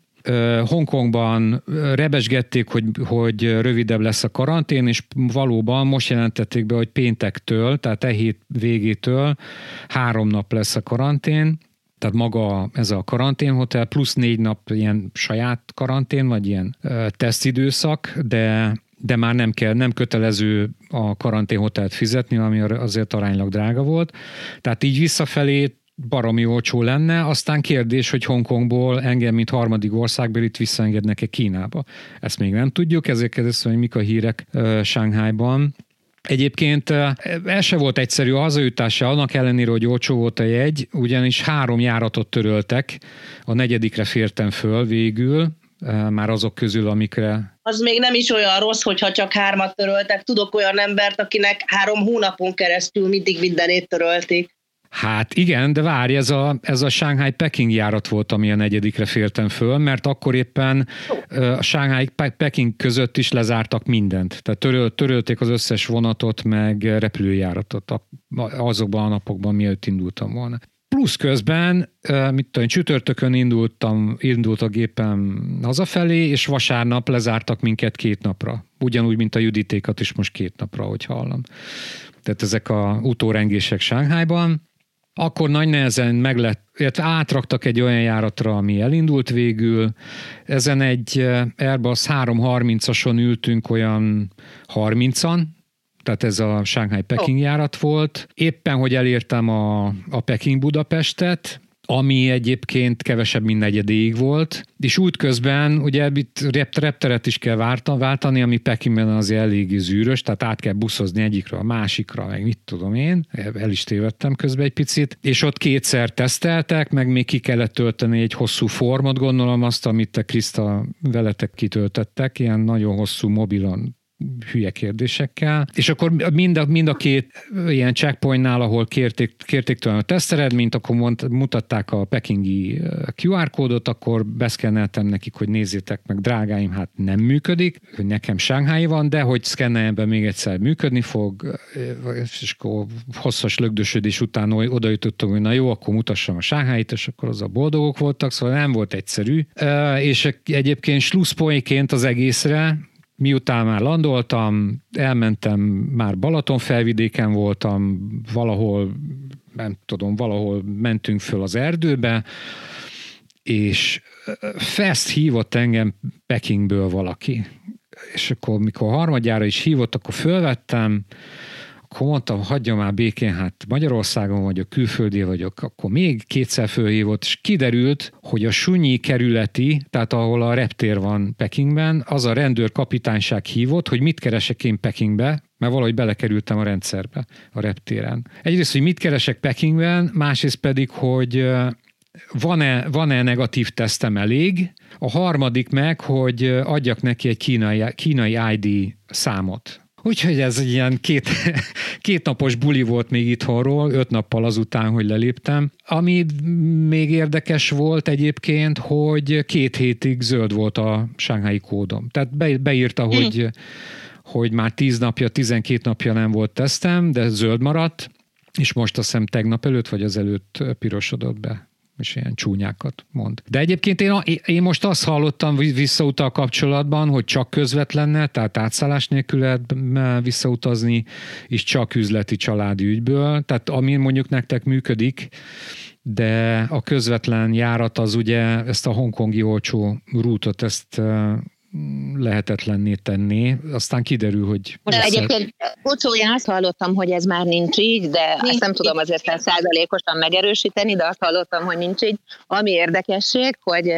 Hongkongban rebesgették, hogy rövidebb lesz a karantén, és valóban most jelentették be, hogy péntektől, tehát e hét végétől 3 nap lesz a karantén, tehát maga ez a karanténhotel, plusz 4 nap ilyen saját karantén, vagy ilyen tesztidőszak, de már nem kötelező a karanténhotelt fizetni, ami azért aránylag drága volt. Tehát így visszafelé baromi olcsó lenne, aztán kérdés, hogy Hongkongból engem, mint harmadik országbelit visszaengednek-e Kínába. Ezt még nem tudjuk, ezért kérdeztem, hogy mik a hírek Shanghaiban. Egyébként ez se volt egyszerű a hazajutása, annak ellenére, hogy olcsó volt a jegy, ugyanis 3 járatot töröltek, a 4. fértem föl végül, már azok közül, amikre... Az még nem is olyan rossz, hogyha csak 3 töröltek. Tudok olyan embert, akinek 3 hónapon keresztül mindig mindenét törölték. Hát igen, de várj, ez a Shanghai-Peking járat volt, ami a 4. fértem föl, mert akkor éppen a Shanghai-Peking között is lezártak mindent. Tehát törölték az összes vonatot, meg repülőjáratot azokban a napokban, mielőtt indultam volna. Plusz közben, csütörtökön indult a gépem hazafelé, és vasárnap lezártak minket 2 napra. Ugyanúgy, mint a Juditékat is most 2 napra, ahogy hallom. Tehát ezek a utórengések Shanghaiban. Akkor nagy nehezen átraktak egy olyan járatra, ami elindult végül. Ezen egy Airbus 330-ason ültünk olyan 30-an, tehát ez a Shanghai-Peking járat volt. Éppen, hogy elértem a Peking-Budapestet, ami egyébként kevesebb, mint 4-ig volt, és útközben ugye itt repteret is kell váltani, ami Pekingben azért eléggé zűrös, tehát át kell buszozni egyikről a másikra, meg mit tudom én, el is tévedtem közben egy picit, és ott 2-szer teszteltek, meg még ki kellett tölteni egy hosszú formot, gondolom azt, amit te Kriszta veletek kitöltettek, ilyen nagyon hosszú mobilon hülye kérdésekkel. És akkor mind a két ilyen checkpointnál, ahol kérték tőlem a teszteredményt, akkor mutatták a pekingi QR kódot, akkor beszkenneltem nekik, hogy nézzétek meg, drágáim, hát nem működik, hogy nekem Shanghai van, de hogy szkenneljenben még egyszer működni fog, és akkor hosszas lögdösödés után oda jutottam, hogy na jó, akkor mutassam a Shanghait, és akkor az a boldogok voltak, szóval nem volt egyszerű. És egyébként slusszpoénként az egészre, miután már landoltam, elmentem, már Balatonfelvidéken voltam, valahol, nem tudom, valahol mentünk föl az erdőbe, és fest hívott engem Pekingből valaki. És akkor, mikor harmadjára is hívott, akkor fölvettem, akkor mondtam, hagyja már békén, hát Magyarországon vagyok, külföldi vagyok, akkor még kétszer fölhívott, és kiderült, hogy a Shunyi kerületi, tehát ahol a reptér van Pekingben, az a rendőrkapitányság hívott, hogy mit keresek én Pekingbe, mert valahogy belekerültem a rendszerbe, a reptéren. Egyrészt, hogy mit keresek Pekingben, másrészt pedig, hogy van-e negatív tesztem elég, a harmadik meg, hogy adjak neki egy kínai ID számot. Úgyhogy ez egy ilyen kétnapos buli volt még itthonról, 5 nappal azután, hogy leléptem. Ami még érdekes volt egyébként, hogy 2 hétig zöld volt a shanghai kódom. Tehát beírta, hogy már 10 napja, 12 napja nem volt tesztem, de zöld maradt, és most azt hiszem tegnap előtt, vagy azelőtt pirosodott be, és ilyen csúnyákat mond. De egyébként én most azt hallottam visszautal kapcsolatban, hogy csak közvetlenne, tehát átszállás nélkül lehet visszautazni, és csak üzleti családi ügyből, tehát ami mondjuk nektek működik, de a közvetlen járat az ugye ezt a hongkongi olcsó rútot, ezt lehetetlenné tenni. Aztán kiderül, hogy... De egyébként Guczóján azt hallottam, hogy ez már nincs így, de nincs, azt nem tudom azért 100%-osan megerősíteni, de azt hallottam, hogy nincs így. Ami érdekesség, hogy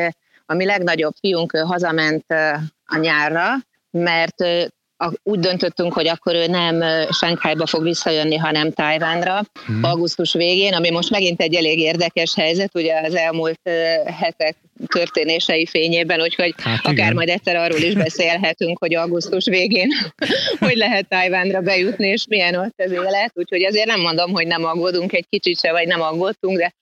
a mi legnagyobb fiunk hazament a nyárra, mert úgy döntöttünk, hogy akkor ő nem Shanghaiba fog visszajönni, hanem Tajvánra augusztus végén, ami most megint egy elég érdekes helyzet, ugye az elmúlt hetek történései fényében, úgyhogy hát akár igen, majd egyszer arról is beszélhetünk, hogy augusztus végén hogy lehet Tajvánra bejutni, és milyen ott az élet, úgyhogy azért nem mondom, hogy nem aggódunk egy kicsit se, vagy nem aggódtunk, de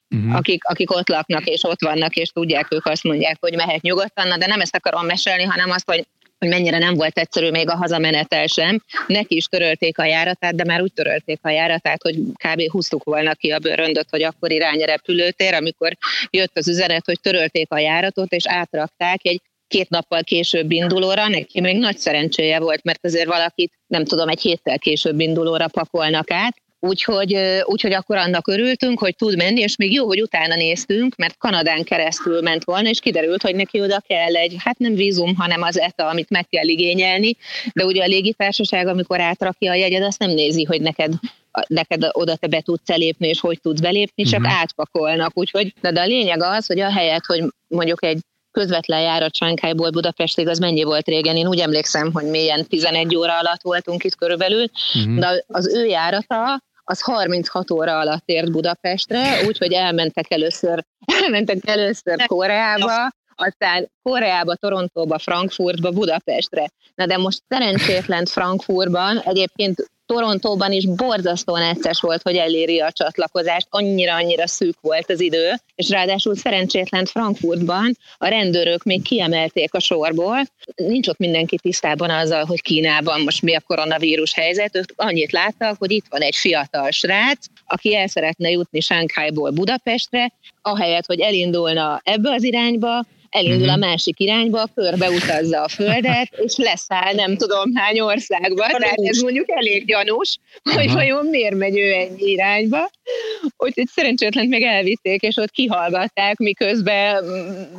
akik ott laknak, és ott vannak, és tudják, ők azt mondják, hogy mehet nyugodtan, de nem ezt akarom mesélni, hanem azt, hogy mennyire nem volt egyszerű még a hazamenetel sem. Neki is törölték a járatát, de már úgy törölték a járatát, hogy kb. Húztuk volna ki a bőröndöt, hogy akkor irány a repülőtér, amikor jött az üzenet, hogy törölték a járatot, és átrakták egy 2 nappal később indulóra. Neki még nagy szerencséje volt, mert azért valakit, nem tudom, egy héttel később indulóra pakolnak át. Úgyhogy akkor annak örültünk, hogy tud menni, és még jó, hogy utána néztünk, mert Kanadán keresztül ment volna, és kiderült, hogy neki oda kell egy, hát nem vízum, hanem az ETA, amit meg kell igényelni, de ugye a légitársaság, amikor átrakja a jegyed, azt nem nézi, hogy neked oda te be tudsz elépni, és hogy tudsz belépni, csak átpakolnak. Úgyhogy, de a lényeg az, hogy ahelyett, hogy mondjuk egy közvetlen járat Shanghaiból Budapestig, az mennyi volt régen? Én úgy emlékszem, hogy mi ilyen 11 óra alatt voltunk itt körülbelül, de az ő járata az 36 óra alatt ért Budapestre, úgyhogy elmentek először Koreába, aztán Koreába, Torontóba, Frankfurtba, Budapestre. Na de most szerencsétlen Frankfurtban, egyébként Torontóban is borzasztóan necces volt, hogy eléri a csatlakozást, annyira szűk volt az idő, és ráadásul szerencsétlen Frankfurtban a rendőrök még kiemelték a sorból. Nincs ott mindenki tisztában azzal, hogy Kínában most mi a koronavírus helyzet, ők annyit láttak, hogy itt van egy fiatal srác, aki el szeretne jutni Shanghaiból Budapestre, ahelyett, hogy elindulna ebbe az irányba, elindul a másik irányba, körbeutazza a földet, és leszáll nem tudom hány országba. Tehát ez mondjuk elég gyanús, hogy vajon miért megy ő ennyi irányba. Úgyhogy szerencsétlen meg elvitték, és ott kihallgatták, miközben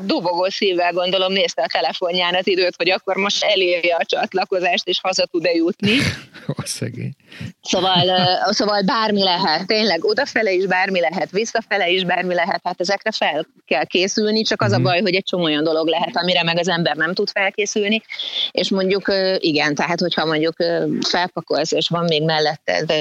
dobogó szívvel, gondolom, nézte a telefonján az időt, hogy akkor most elérje a csatlakozást, és haza tud-e jutni. Szóval bármi lehet, tényleg odafele is bármi lehet, visszafele is bármi lehet, hát ezekre fel kell készülni, csak az a baj, hogy egy csomó olyan dolog lehet, amire meg az ember nem tud felkészülni, és mondjuk igen, tehát hogyha mondjuk felpakolsz, és van még melletted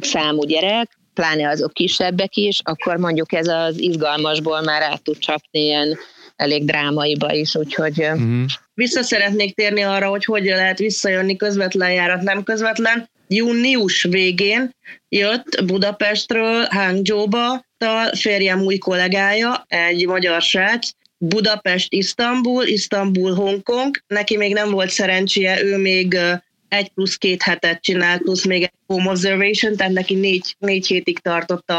x számú gyerek, pláne azok kisebbek is, akkor mondjuk ez az izgalmasból már át tud csapni ilyen elég drámaiba is, úgyhogy... Uh-huh. Vissza szeretnék térni arra, hogy hogyan lehet visszajönni, közvetlen járat, nem közvetlen. Június végén jött Budapestről Hangzhouba a férjem új kollégája, egy magyar srác, Budapest-Isztambul, Isztambul-Hongkong. Neki még nem volt szerencséje, ő még 1+2 hetet csinált, plusz még egy home observation, tehát neki 4 hétig tartott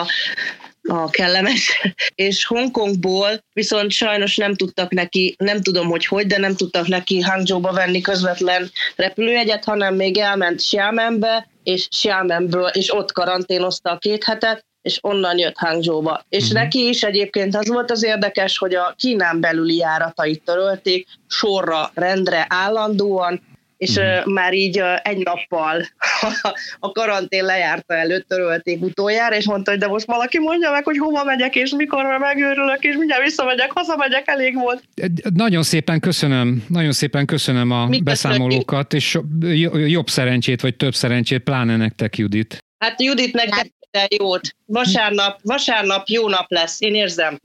a kellemes, és Hongkongból viszont sajnos nem tudtak neki, nem tudom, hogy, de nem tudtak neki Hangzhouba venni közvetlen repülőjegyet, hanem még elment Xiamenbe, és Xiamenből, és ott karanténozta a 2 hetet, és onnan jött Hangzhouba. És neki is egyébként az volt az érdekes, hogy a Kínán belüli járatait törölték, sorra, rendre, állandóan, és már így egy nappal a karantén lejárta előtt törölték utoljára, és mondta, hogy de most valaki mondja meg, hogy hova megyek, és mikor megőrülök, és mindjárt visszamegyek, hazamegyek, elég volt. Nagyon szépen köszönöm a beszámolókat, és jobb szerencsét, vagy több szerencsét, pláne nektek, Judit. Hát Judit, nektek jót. Vasárnap jó nap lesz, én érzem.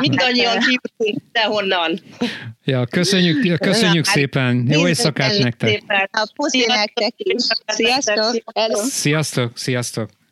Mindannyian kívülünk, de honnan. Ja, köszönjük szépen. Jó éjszakát nektek. Puszi nektek is. Sziasztok. Sziasztok.